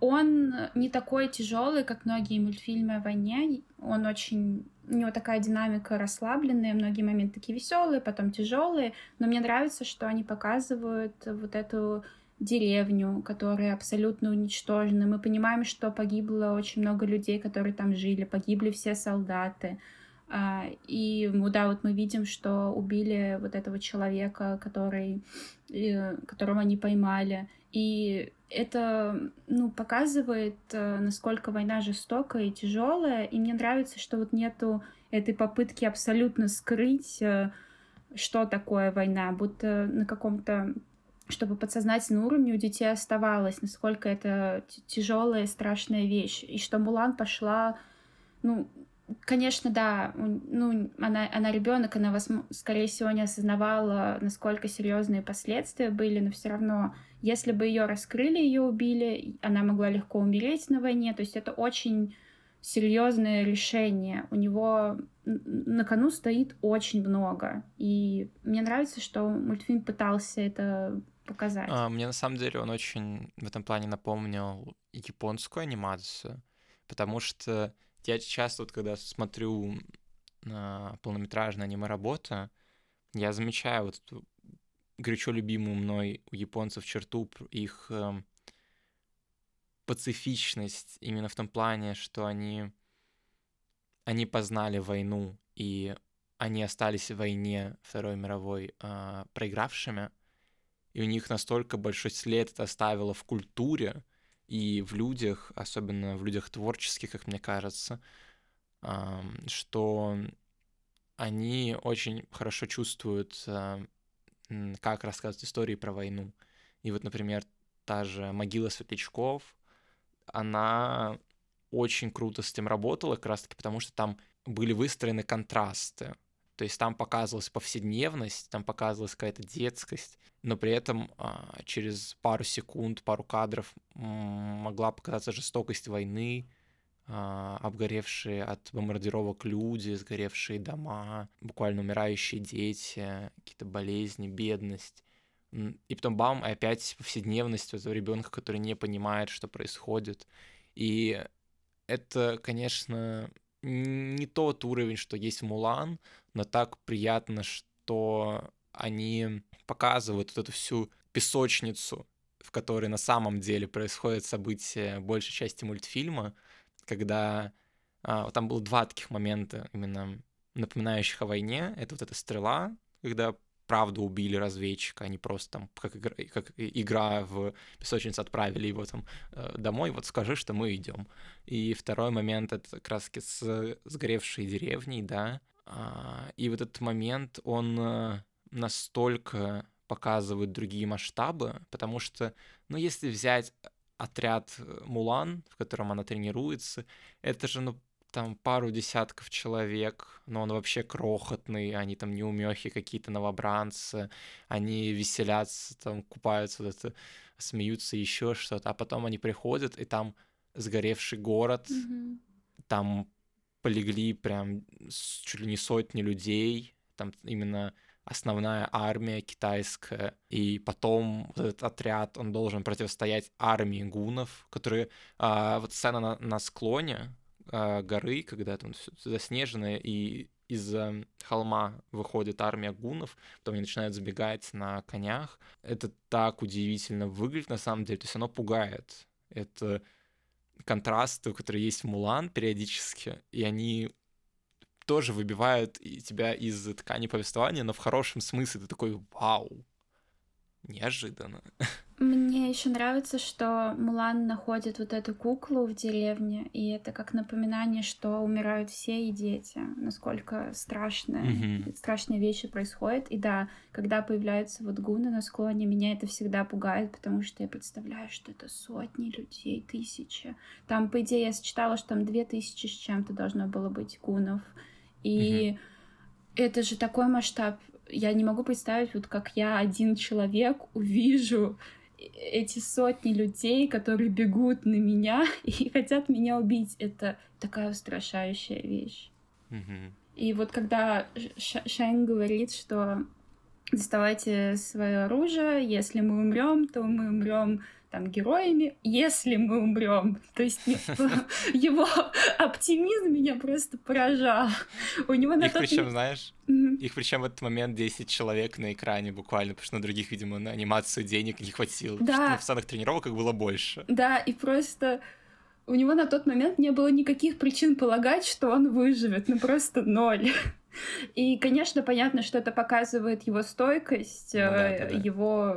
он не такой тяжелый, как многие мультфильмы о войне. Он очень... У него такая динамика расслабленная, многие моменты такие веселые, потом тяжелые. Но мне нравится, что они показывают вот эту деревню, которая абсолютно уничтожена. Мы понимаем, что погибло очень много людей, которые там жили, погибли все солдаты. И, да, вот мы видим, что убили вот этого человека, которого они поймали. И это, ну, показывает, насколько война жестокая и тяжелая. И мне нравится, что вот нету этой попытки абсолютно скрыть, что такое война. Будто на каком-то, чтобы подсознательном уровне у детей оставалось, насколько это тяжелая и страшная вещь. И что Мулан пошла, ну... Конечно, да, ну, она ребенок, она, скорее всего, не осознавала, насколько серьезные последствия были, но все равно, если бы ее раскрыли, ее убили, она могла легко умереть на войне. То есть это очень серьезное решение. У него на кону стоит очень много. И мне нравится, что мультфильм пытался это показать. Мне на самом деле он очень в этом плане напомнил японскую анимацию, потому что я часто, вот, когда смотрю полнометражные аниме-работы, я замечаю вот эту горячо любимую мной у японцев черту, их пацифичность именно в том плане, что они познали войну, и они остались в войне Второй мировой проигравшими, и у них настолько большой след это оставило в культуре, и в людях, особенно в людях творческих, как мне кажется, что они очень хорошо чувствуют, как рассказывать истории про войну. И вот, например, та же «Могила светлячков», она очень круто с этим работала, как раз-таки потому, что там были выстроены контрасты. То есть там показывалась повседневность, там показывалась какая-то детскость, но при этом через пару секунд, пару кадров могла показаться жестокость войны, обгоревшие от бомбардировок люди, сгоревшие дома, буквально умирающие дети, какие-то болезни, бедность. И потом бам, и опять повседневность этого ребенка, который не понимает, что происходит. И это, конечно, не тот уровень, что есть в «Мулан», но так приятно, что они показывают вот эту всю песочницу, в которой на самом деле происходят события большей части мультфильма, когда там было два таких момента, именно напоминающих о войне. Это вот эта стрела, когда правда убили разведчика, они просто там, как игра в песочницу, отправили его там домой, вот скажи, что мы идем. И второй момент — это как раз-таки с сгоревшей деревней, да. И вот этот момент, он настолько показывает другие масштабы, потому что, ну, если взять отряд Мулан, в котором она тренируется, это же, ну, там пару десятков человек, но он вообще крохотный, они там неумехи какие-то, новобранцы, они веселятся, там купаются, вот это, смеются, еще что-то, а потом они приходят, и там сгоревший город, mm-hmm. там полегли прям чуть ли не сотни людей, там именно основная армия китайская, и потом вот этот отряд, он должен противостоять армии гунов, которые, вот сцена на склоне горы, когда там все заснежено, и из-за холма выходит армия гуннов, потом они начинают забегать на конях. Это так удивительно выглядит, на самом деле, то есть оно пугает. Это контрасты, которые есть в «Мулан» периодически, и они тоже выбивают тебя из ткани повествования, но в хорошем смысле. Ты такой: вау, неожиданно. Мне еще нравится, что Мулан находит вот эту куклу в деревне, и это как напоминание, что умирают все, и дети. Насколько страшные вещи происходят. И да, когда появляются вот гуны на склоне, меня это всегда пугает, потому что я представляю, что это сотни людей, тысячи. Там, по идее, я считала, что там 2000 с чем-то должно было быть гунов. И это же такой масштаб. Я не могу представить, вот как я, один человек, увижу эти сотни людей, которые бегут на меня и хотят меня убить. Это такая устрашающая вещь. Mm-hmm. И вот когда Шэнь говорит, что доставайте свое оружие, если мы умрем, то мы умрем там героями, если мы умрем. То есть его оптимизм меня просто поражал. У него на тот... Их причем в этот момент 10 человек на экране буквально, потому что на других, видимо, на анимацию денег не хватило. Да. В самых тренировках было больше. Да, и просто у него на тот момент не было никаких причин полагать, что он выживет. Ну просто ноль. И, конечно, понятно, что это показывает его стойкость, его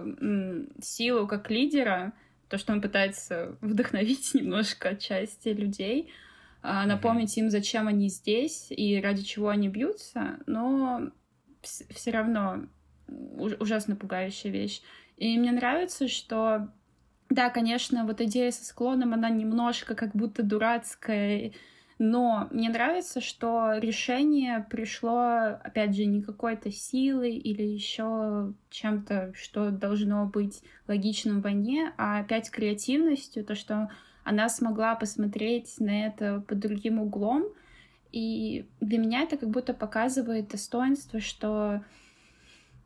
силу как лидера, то, что он пытается вдохновить немножко отчасти людей, напомнить им, зачем они здесь и ради чего они бьются, но все равно ужасно пугающая вещь. И мне нравится, что, да, конечно, вот идея со склоном, она немножко как будто дурацкая, но мне нравится, что решение пришло, опять же, не какой-то силой или еще чем-то, что должно быть логичным в войне, а опять креативностью, то, что она смогла посмотреть на это под другим углом. И для меня это как будто показывает достоинство, что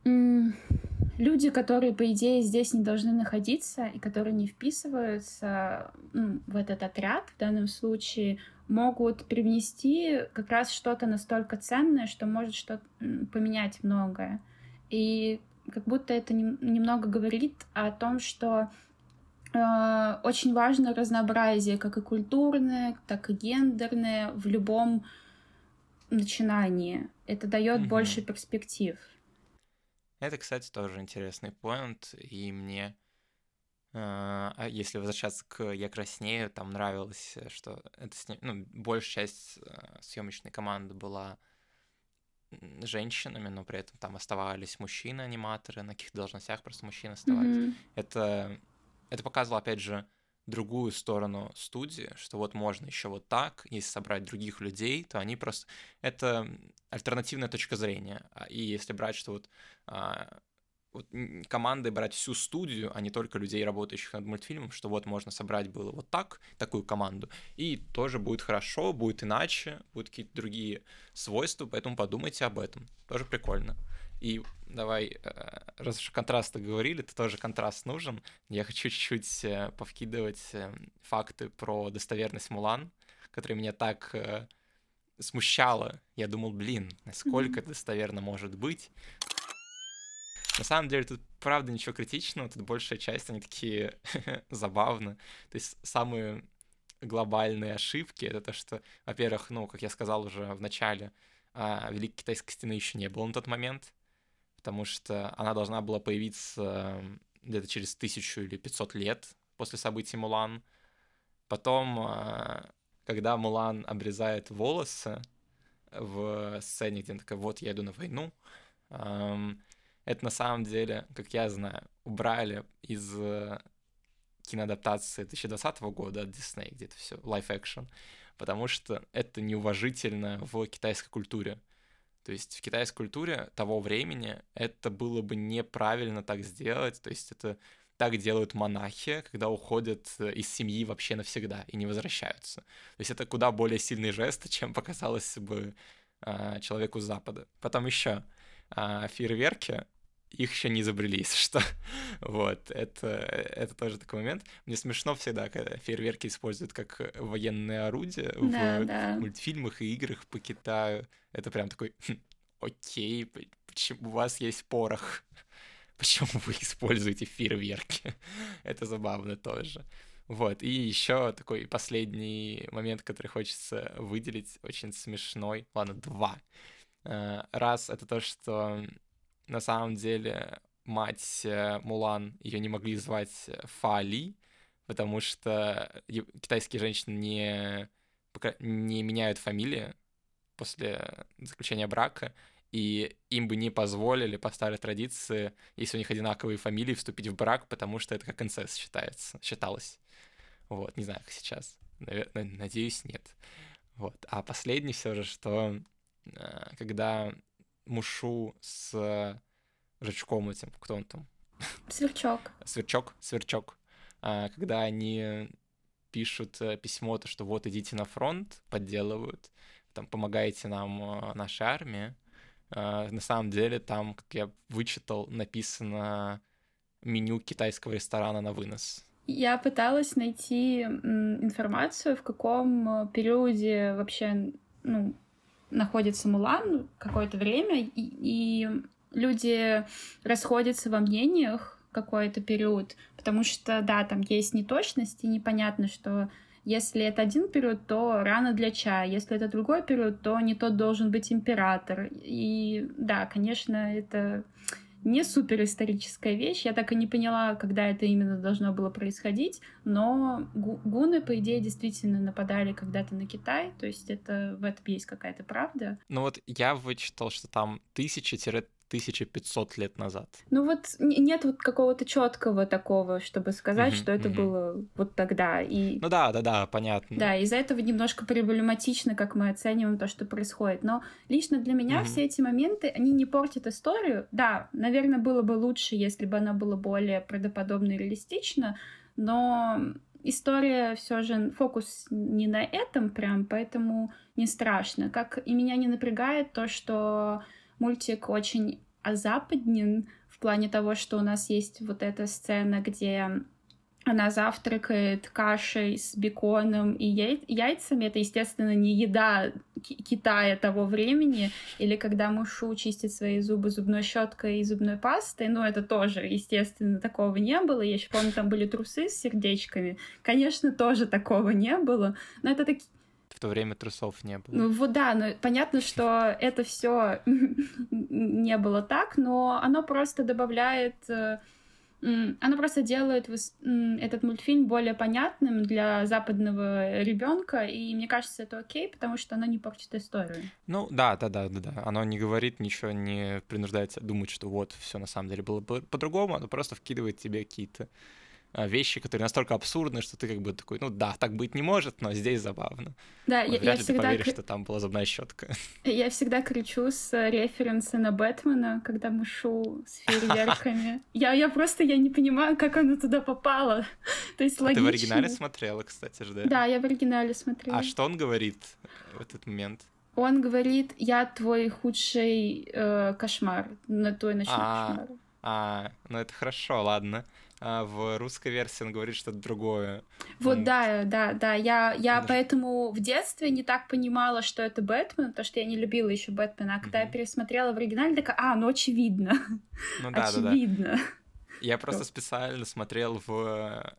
люди, которые, по идее, здесь не должны находиться и которые не вписываются в этот отряд в данном случае, могут привнести как раз что-то настолько ценное, что может что-то поменять многое. И как будто это немного говорит о том, что очень важно разнообразие, как и культурное, так и гендерное, в любом начинании. Это дает больше перспектив. Это, кстати, тоже интересный поинт, и мне... Если возвращаться к «Я краснею», там нравилось, что это большая часть съемочной команды была женщинами, но при этом там оставались мужчины-аниматоры, на каких-то должностях просто мужчины оставались. Mm-hmm. Это показывало, опять же, другую сторону студии, что вот можно еще вот так, если собрать других людей, то они просто... Это альтернативная точка зрения. И если брать, что вот команды брать всю студию, а не только людей, работающих над мультфильмом, что вот можно собрать было вот так, такую команду, и тоже будет хорошо, будет иначе, будут какие-то другие свойства, поэтому подумайте об этом. Тоже прикольно. И давай, раз уж контрасты говорили, то тоже контраст нужен. Я хочу чуть-чуть повкидывать факты про достоверность Мулан, которые меня так смущало. Я думал, насколько достоверно может быть. На самом деле тут, правда, ничего критичного, тут большая часть, они такие забавные. То есть самые глобальные ошибки — это то, что, во-первых, как я сказал уже в начале, Великой Китайской стены еще не было на тот момент, потому что она должна была появиться где-то через 1000 или 500 лет после событий Мулан. Потом, когда Мулан обрезает волосы в сцене, где она такая: вот я иду на войну, это на самом деле, как я знаю, убрали из киноадаптации 2020 года от Дисней, где-то все, лайф-экшн, потому что это неуважительно в китайской культуре. То есть в китайской культуре того времени это было бы неправильно так сделать, то есть это так делают монахи, когда уходят из семьи вообще навсегда и не возвращаются. То есть это куда более сильный жест, чем показалось бы человеку с Запада. Потом еще фейерверки. Их еще не изобрели, если что. Вот, это тоже такой момент. Мне смешно всегда, когда фейерверки используют как военное орудие в мультфильмах и играх по Китаю. Это прям такой: окей, почему у вас есть порох? Почему вы используете фейерверки? Это забавно тоже. Вот, и еще такой последний момент, который хочется выделить, очень смешной. Ладно, два. Раз — это то, что на самом деле мать Мулан, ее не могли звать Фали, потому что китайские женщины не меняют фамилии после заключения брака, и им бы не позволили по старой традиции, если у них одинаковые фамилии, вступить в брак, потому что это как инцест считалось. Вот, не знаю, как сейчас. Надеюсь, нет. Вот. А последний все же, что когда Мушу с жучком этим, кто он там? Сверчок. Когда они пишут письмо, то что вот идите на фронт, подделывают, там помогаете нам, нашей армии. На самом деле там, как я вычитал, написано меню китайского ресторана на вынос. Я пыталась найти информацию, в каком периоде вообще, находится Мулан какое-то время, и люди расходятся во мнениях какой-то период, потому что, да, там есть неточность, и непонятно, что если это один период, то рано для чая, если это другой период, то не тот должен быть император. И да, конечно, это не суперисторическая вещь, я так и не поняла, когда это именно должно было происходить, но гунны, по идее, действительно нападали когда-то на Китай, то есть это, в этом есть какая-то правда. Ну вот я вычитал, что там 1000-1500 лет назад. Ну вот нет вот какого-то четкого такого, чтобы сказать, что это было вот тогда. И... Ну да, понятно. Да, из-за этого немножко проблематично, как мы оцениваем то, что происходит. Но лично для меня все эти моменты, они не портят историю. Да, наверное, было бы лучше, если бы она была более правдоподобна и реалистична, но история все же, фокус не на этом прям, поэтому не страшно. Как и меня не напрягает то, что мультик очень озападнен в плане того, что у нас есть вот эта сцена, где она завтракает кашей с беконом и яйцами. Это, естественно, не еда Китая того времени. Или когда Мушу чистит свои зубы зубной щеткой и зубной пастой. Ну, это тоже, естественно, такого не было. Я еще помню, там были трусы с сердечками. Конечно, тоже такого не было. Но это такие... В то время трусов не было. Ну вот да, но понятно, что это все не было так, но оно просто добавляет, оно просто делает этот мультфильм более понятным для западного ребенка, и мне кажется, это окей, потому что оно не портит историю. Ну да, оно не говорит ничего, не принуждает думать, что вот все на самом деле было по-другому, оно просто вкидывает тебе какие-то вещи, которые настолько абсурдны, что ты как бы такой, ну да, так быть не может, но здесь забавно. Да, вот, вряд ли всегда... ты поверишь, что там была зубная щетка. Я всегда кричу с референса на Бэтмена, когда Мушу с фейерверками. Я просто не понимаю, как она туда попала. То есть логично. Ты в оригинале смотрела, кстати же, да? Да, я в оригинале смотрела. А что он говорит в этот момент? Он говорит, я твой худший кошмар, на той ночной кошмар. Ну это хорошо, ладно. А в русской версии он говорит что-то другое. Вот, да. Я даже... поэтому в детстве не так понимала, что это Бэтмен, потому что я не любила еще Бэтмена. А когда я пересмотрела в оригинале, такая, ну очевидно. Ну да, очевидно. Да. Я просто специально смотрел в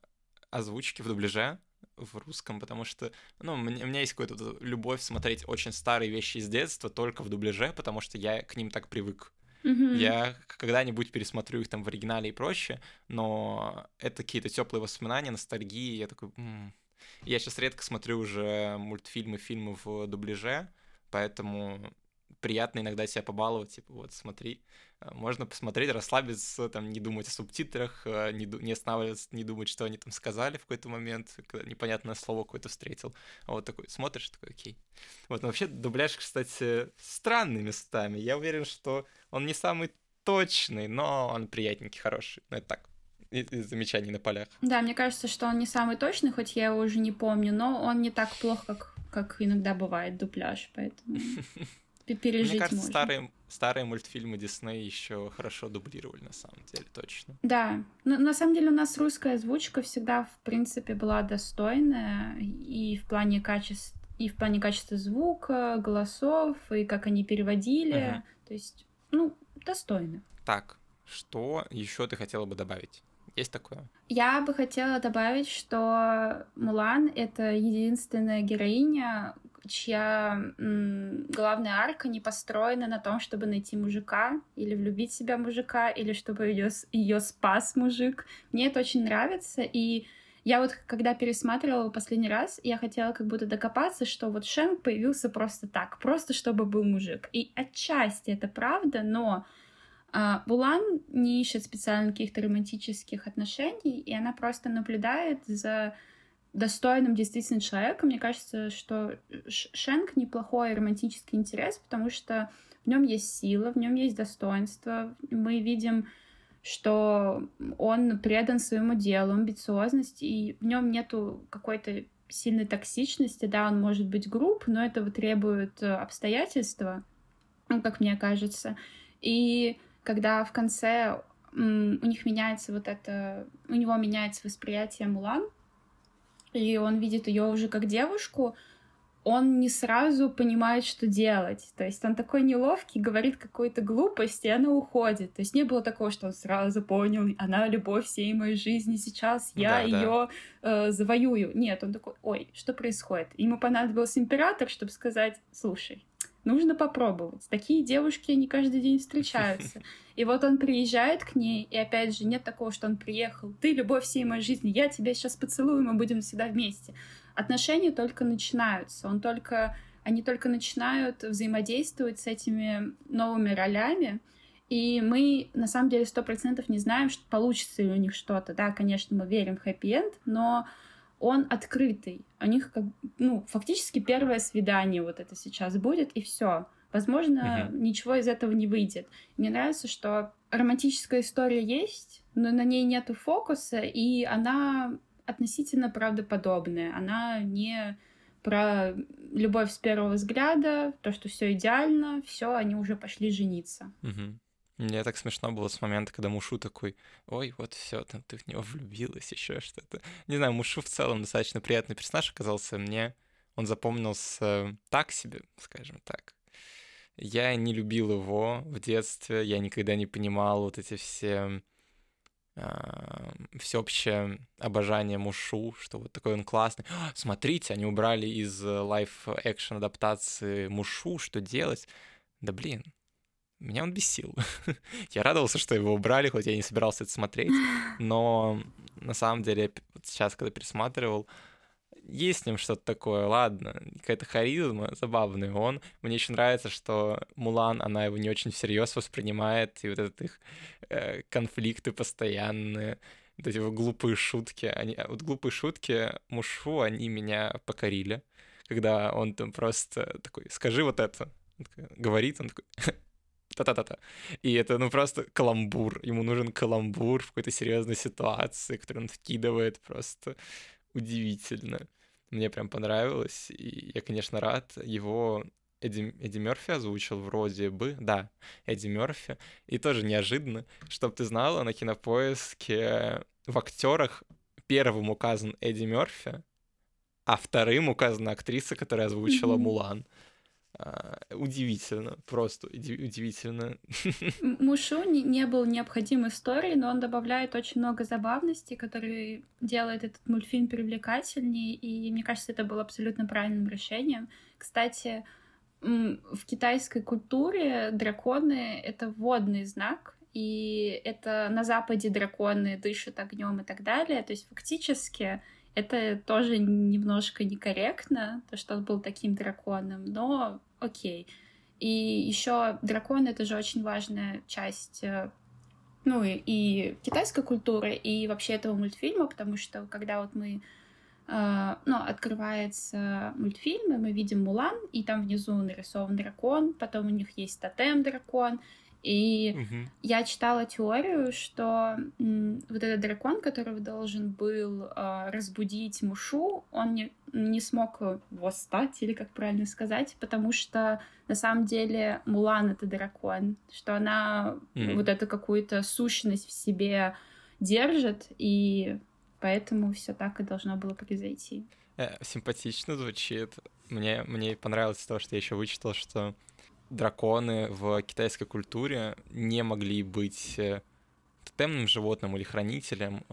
озвучке, в дубляже, в русском, потому что, у меня есть какая-то любовь смотреть очень старые вещи из детства только в дубляже, потому что я к ним так привык. Mm-hmm. Я когда-нибудь пересмотрю их там в оригинале и прочее, но это какие-то теплые воспоминания, ностальгии. Я такой... Я сейчас редко смотрю уже мультфильмы, фильмы в дубляже, поэтому приятно иногда себя побаловать. Типа, вот, смотри. Можно посмотреть, расслабиться, там, не думать о субтитрах, не останавливаться, не думать, что они там сказали в какой-то момент, когда непонятное слово какое-то встретил. А вот такой смотришь, такой, окей. Вот, но вообще дубляж, кстати, странный местами. Я уверен, что он не самый точный, но он приятненький, хороший. Ну, это так, из замечаний на полях. Да, мне кажется, что он не самый точный, хоть я его уже не помню, но он не так плох, как иногда бывает дубляж, поэтому... пережить Мне кажется, можно. Старые мультфильмы Дисней еще хорошо дублировали, на самом деле, точно. Да, но на самом деле у нас русская озвучка всегда, в принципе, была достойная и в плане качества, звука, голосов, и как они переводили, то есть, достойно. Так, что еще ты хотела бы добавить? Есть такое? Я бы хотела добавить, что Мулан — это единственная героиня, чья главная арка не построена на том, чтобы найти мужика, или влюбить в себя мужика, или чтобы ее спас мужик. Мне это очень нравится, и я вот когда пересматривала его последний раз, я хотела как будто докопаться, что вот Шанг появился просто так, просто чтобы был мужик. И отчасти это правда, но Булан не ищет специально каких-то романтических отношений, и она просто наблюдает за... достойным действительно человеком. Мне кажется, что Шенк неплохой романтический интерес, потому что в нем есть сила, в нем есть достоинство. Мы видим, что он предан своему делу, амбициозность, и в нем нету какой-то сильной токсичности. Да, он может быть груб, но этого требуют обстоятельства, как мне кажется. И когда в конце у него меняется восприятие Мулан, и он видит ее уже как девушку, он не сразу понимает, что делать. То есть он такой неловкий, говорит какую-то глупость, и она уходит. То есть не было такого, что он сразу понял, она любовь всей моей жизни, сейчас я ее завоюю. Нет, он такой, ой, что происходит? Ему понадобился император, чтобы сказать, слушай, нужно попробовать. Такие девушки не каждый день встречаются. И вот он приезжает к ней, и опять же, нет такого, что он приехал. Ты любовь всей моей жизни, я тебя сейчас поцелую, мы будем всегда вместе. Отношения только начинаются. Они только начинают взаимодействовать с этими новыми ролями. И мы, на самом деле, 100% не знаем, что получится ли у них что-то. Да, конечно, мы верим в хэппи-энд, но... он открытый. У них фактически первое свидание вот это сейчас будет, и все. Возможно, ничего из этого не выйдет. Мне нравится, что романтическая история есть, но на ней нету фокуса, и она относительно правдоподобная. Она не про любовь с первого взгляда, то, что все идеально, все, они уже пошли жениться. Мне так смешно было с момента, когда Мушу такой, ой, вот все, там ты в него влюбилась, еще что-то. Не знаю, Мушу в целом достаточно приятный персонаж оказался мне. Он запомнился так себе, скажем так. Я не любил его в детстве, я никогда не понимал вот эти все... всеобщее обожание Мушу, что вот такой он классный. Смотрите, они убрали из лайф-экшн адаптации Мушу, что делать? Да блин. Меня он бесил. Я радовался, что его убрали, хоть я не собирался это смотреть, но на самом деле вот сейчас, когда пересматривал, есть с ним что-то такое, ладно, какая-то харизма забавная. Мне еще нравится, что Мулан, она его не очень всерьез воспринимает, и вот этот их конфликты постоянные, вот эти вот глупые шутки. Вот глупые шутки Мушу, они меня покорили. Когда он там просто такой, скажи вот это. Говорит, он такой, та-та-та-та. И это, ну, просто каламбур. Ему нужен каламбур в какой-то серьезной ситуации, которую он вкидывает просто удивительно. Мне прям понравилось. И я, конечно, рад. Его Эдди Мерфи озвучил вроде бы. Да, Эдди Мерфи. И тоже неожиданно. Чтоб ты знала, на Кинопоиске в актерах первым указан Эдди Мерфи, а вторым указана актриса, которая озвучила Мулан. Удивительно, просто удивительно. Мушу не был необходим истории, но он добавляет очень много забавностей, которые делают этот мультфильм привлекательнее, и мне кажется, это было абсолютно правильным решением. Кстати, в китайской культуре драконы — это водный знак, и это на Западе драконы дышат огнем и так далее, то есть фактически... Это тоже немножко некорректно, то, что он был таким драконом, но окей. И еще дракон — это же очень важная часть, ну, и китайской культуры, и вообще этого мультфильма, потому что когда вот мы, открывается мультфильм, и мы видим Мулан, и там внизу нарисован дракон, потом у них есть тотем-дракон, и я читала теорию, что вот этот дракон, которого должен был разбудить Мушу, он не смог восстать, или как правильно сказать, потому что на самом деле Мулан — это дракон, что она вот эту какую-то сущность в себе держит, и поэтому все так и должно было произойти. Симпатично звучит. Мне понравилось то, что я еще вычитал, что драконы в китайской культуре не могли быть тотемным животным или хранителем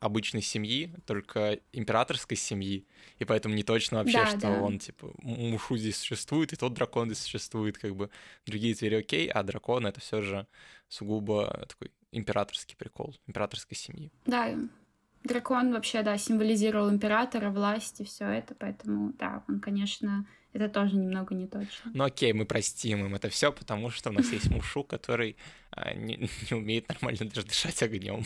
обычной семьи, только императорской семьи, и поэтому не точно вообще, он, типа, Мушу здесь существует, и тот дракон здесь существует, как бы другие звери окей, а дракон — это все же сугубо такой императорский прикол, императорской семьи. Да, дракон вообще, символизировал императора, власть и все это, поэтому, он, конечно... Это тоже немного не точно. Ну окей, мы простим им это все, потому что у нас есть Мушу, который не умеет нормально даже дышать огнем.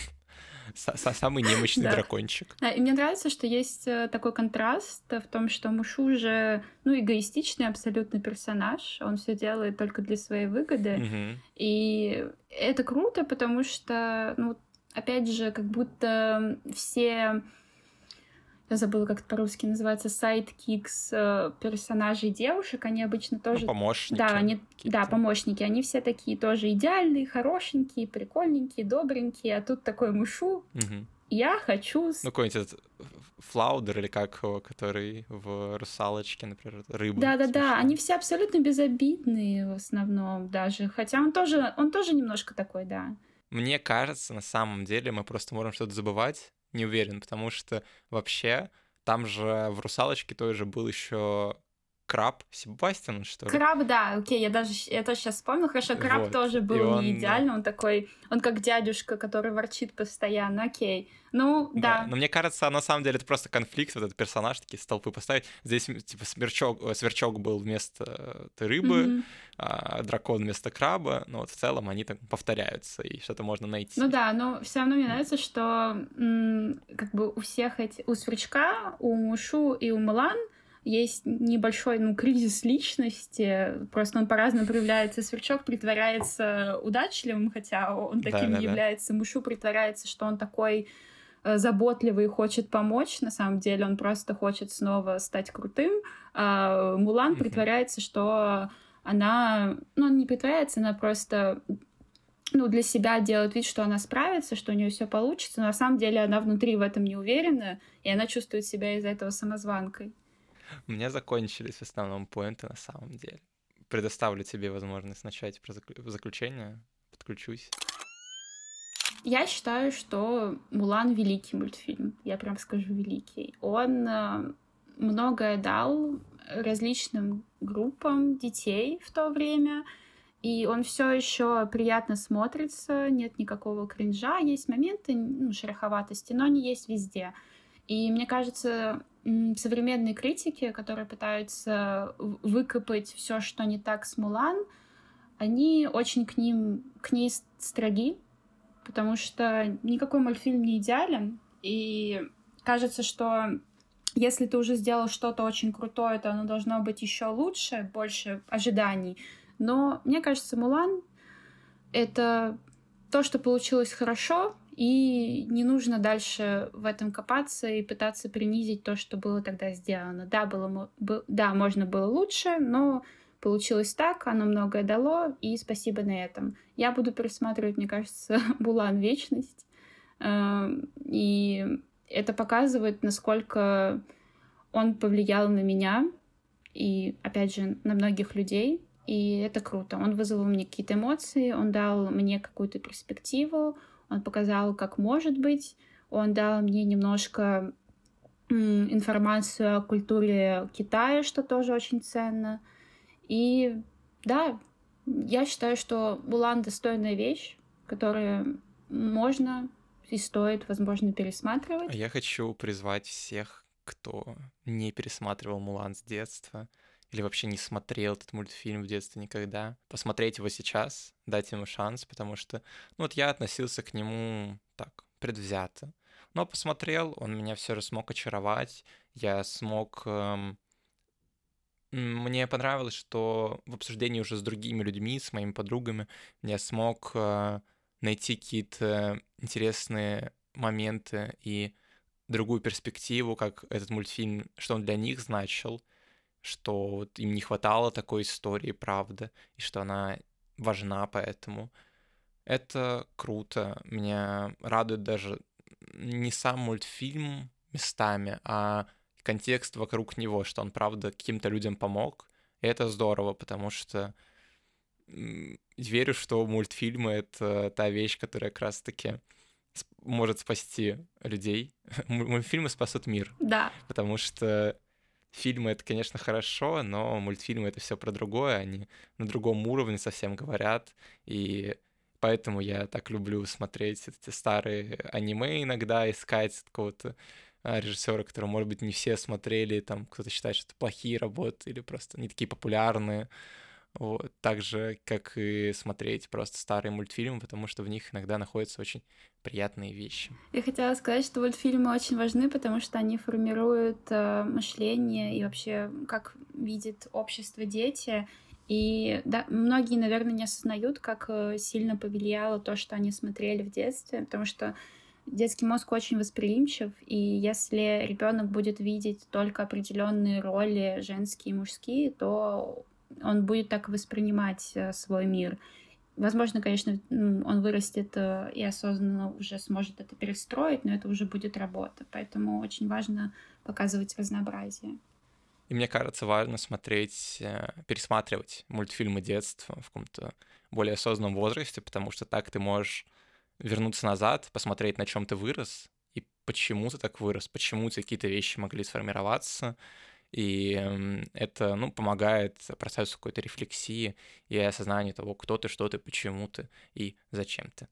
Самый немощный дракончик. Да, и мне нравится, что есть такой контраст в том, что Мушу уже эгоистичный абсолютно персонаж, он все делает только для своей выгоды. И это круто, потому что, опять же, как будто все... Я забыла, как это по-русски называется, сайдкикс персонажей девушек, они обычно тоже... помощники. Да, помощники. Они все такие тоже идеальные, хорошенькие, прикольненькие, добренькие, а тут такой Мушу. Я хочу... какой-нибудь этот флаудер или как его, который в «Русалочке», например, рыба. Да-да-да, они все абсолютно безобидные в основном даже, хотя он тоже немножко такой, да. Мне кажется, на самом деле мы просто можем что-то забывать. Не уверен, потому что вообще там же в «Русалочке» тоже был еще краб Себастьян, что ли? Краб, да, окей, я тоже сейчас вспомнила, хорошо, краб вот. Тоже был не идеально, он такой, он как дядюшка, который ворчит постоянно, окей, да. Но мне кажется, на самом деле это просто конфликт, вот этот персонаж, такие столпы поставить, здесь типа сверчок был вместо рыбы, дракон вместо краба, но вот в целом они так повторяются, и что-то можно найти. Но все равно мне нравится, что как бы у всех у сверчка, у Мушу и у Мулан есть небольшой, кризис личности, просто он по-разному проявляется. Сверчок притворяется удачливым, хотя он таким не является. Мушу притворяется, что он такой заботливый и хочет помочь. На самом деле он просто хочет снова стать крутым. А Мулан притворяется, что она... она не притворяется, она просто... для себя делает вид, что она справится, что у нее все получится. Но на самом деле она внутри в этом не уверена, и она чувствует себя из-за этого самозванкой. У меня закончились в основном поинты на самом деле. Предоставлю тебе возможность начать про заключение. Подключусь. Я считаю, что «Мулан» — великий мультфильм. Я прям скажу великий. Он многое дал различным группам детей в то время. И он все еще приятно смотрится. Нет никакого кринжа. Есть моменты шероховатости, но они есть везде. И мне кажется... современные критики, которые пытаются выкопать все, что не так с Мулан, они очень к ней строги, потому что никакой мультфильм не идеален, и кажется, что если ты уже сделал что-то очень крутое, то оно должно быть еще лучше, больше ожиданий. Но мне кажется, «Мулан» — это то, что получилось хорошо, и не нужно дальше в этом копаться и пытаться принизить то, что было тогда сделано. Да, можно было лучше, но получилось так, оно многое дало, и спасибо на этом. Я буду пересматривать, мне кажется, «Мулан. Вечность». И это показывает, насколько он повлиял на меня и, опять же, на многих людей. И это круто. Он вызвал мне какие-то эмоции, он дал мне какую-то перспективу, он показал, как может быть, он дал мне немножко информацию о культуре Китая, что тоже очень ценно. И да, я считаю, что «Мулан» — достойная вещь, которую можно и стоит, возможно, пересматривать. Я хочу призвать всех, кто не пересматривал «Мулан» с детства или вообще не смотрел этот мультфильм в детстве никогда, посмотреть его сейчас, дать ему шанс, потому что вот я относился к нему так, предвзято. Но посмотрел, он меня все же смог очаровать, я смог... Мне понравилось, что в обсуждении уже с другими людьми, с моими подругами, я смог найти какие-то интересные моменты и другую перспективу, как этот мультфильм, что он для них значил, что вот им не хватало такой истории, правда, и что она важна, поэтому это круто. Меня радует даже не сам мультфильм местами, а контекст вокруг него, что он, правда, каким-то людям помог, и это здорово, потому что верю, что мультфильмы — это та вещь, которая как раз-таки может спасти людей. Мультфильмы спасут мир. Да. Потому что фильмы — это, конечно, хорошо, но мультфильмы — это все про другое, они на другом уровне совсем говорят, и поэтому я так люблю смотреть эти старые аниме иногда, искать какого-то режиссера, которого, может быть, не все смотрели, там кто-то считает, что это плохие работы или просто не такие популярные. Вот. Так же, как и смотреть просто старые мультфильмы, потому что в них иногда находятся очень приятные вещи. Я хотела сказать, что мультфильмы очень важны, потому что они формируют мышление и вообще, как видит общество дети. И да, многие, наверное, не осознают, как сильно повлияло то, что они смотрели в детстве, потому что детский мозг очень восприимчив, и если ребенок будет видеть только определенные роли, женские и мужские, то он будет так воспринимать свой мир. Возможно, конечно, он вырастет и осознанно уже сможет это перестроить, но это уже будет работа. Поэтому очень важно показывать разнообразие. И мне кажется, важно смотреть, пересматривать мультфильмы детства в каком-то более осознанном возрасте, потому что так ты можешь вернуться назад, посмотреть, на чем ты вырос, и почему ты так вырос, почему у тебя какие-то вещи могли сформироваться. И это, помогает процессу какой-то рефлексии и осознанию того, кто ты, что ты, почему ты и зачем ты.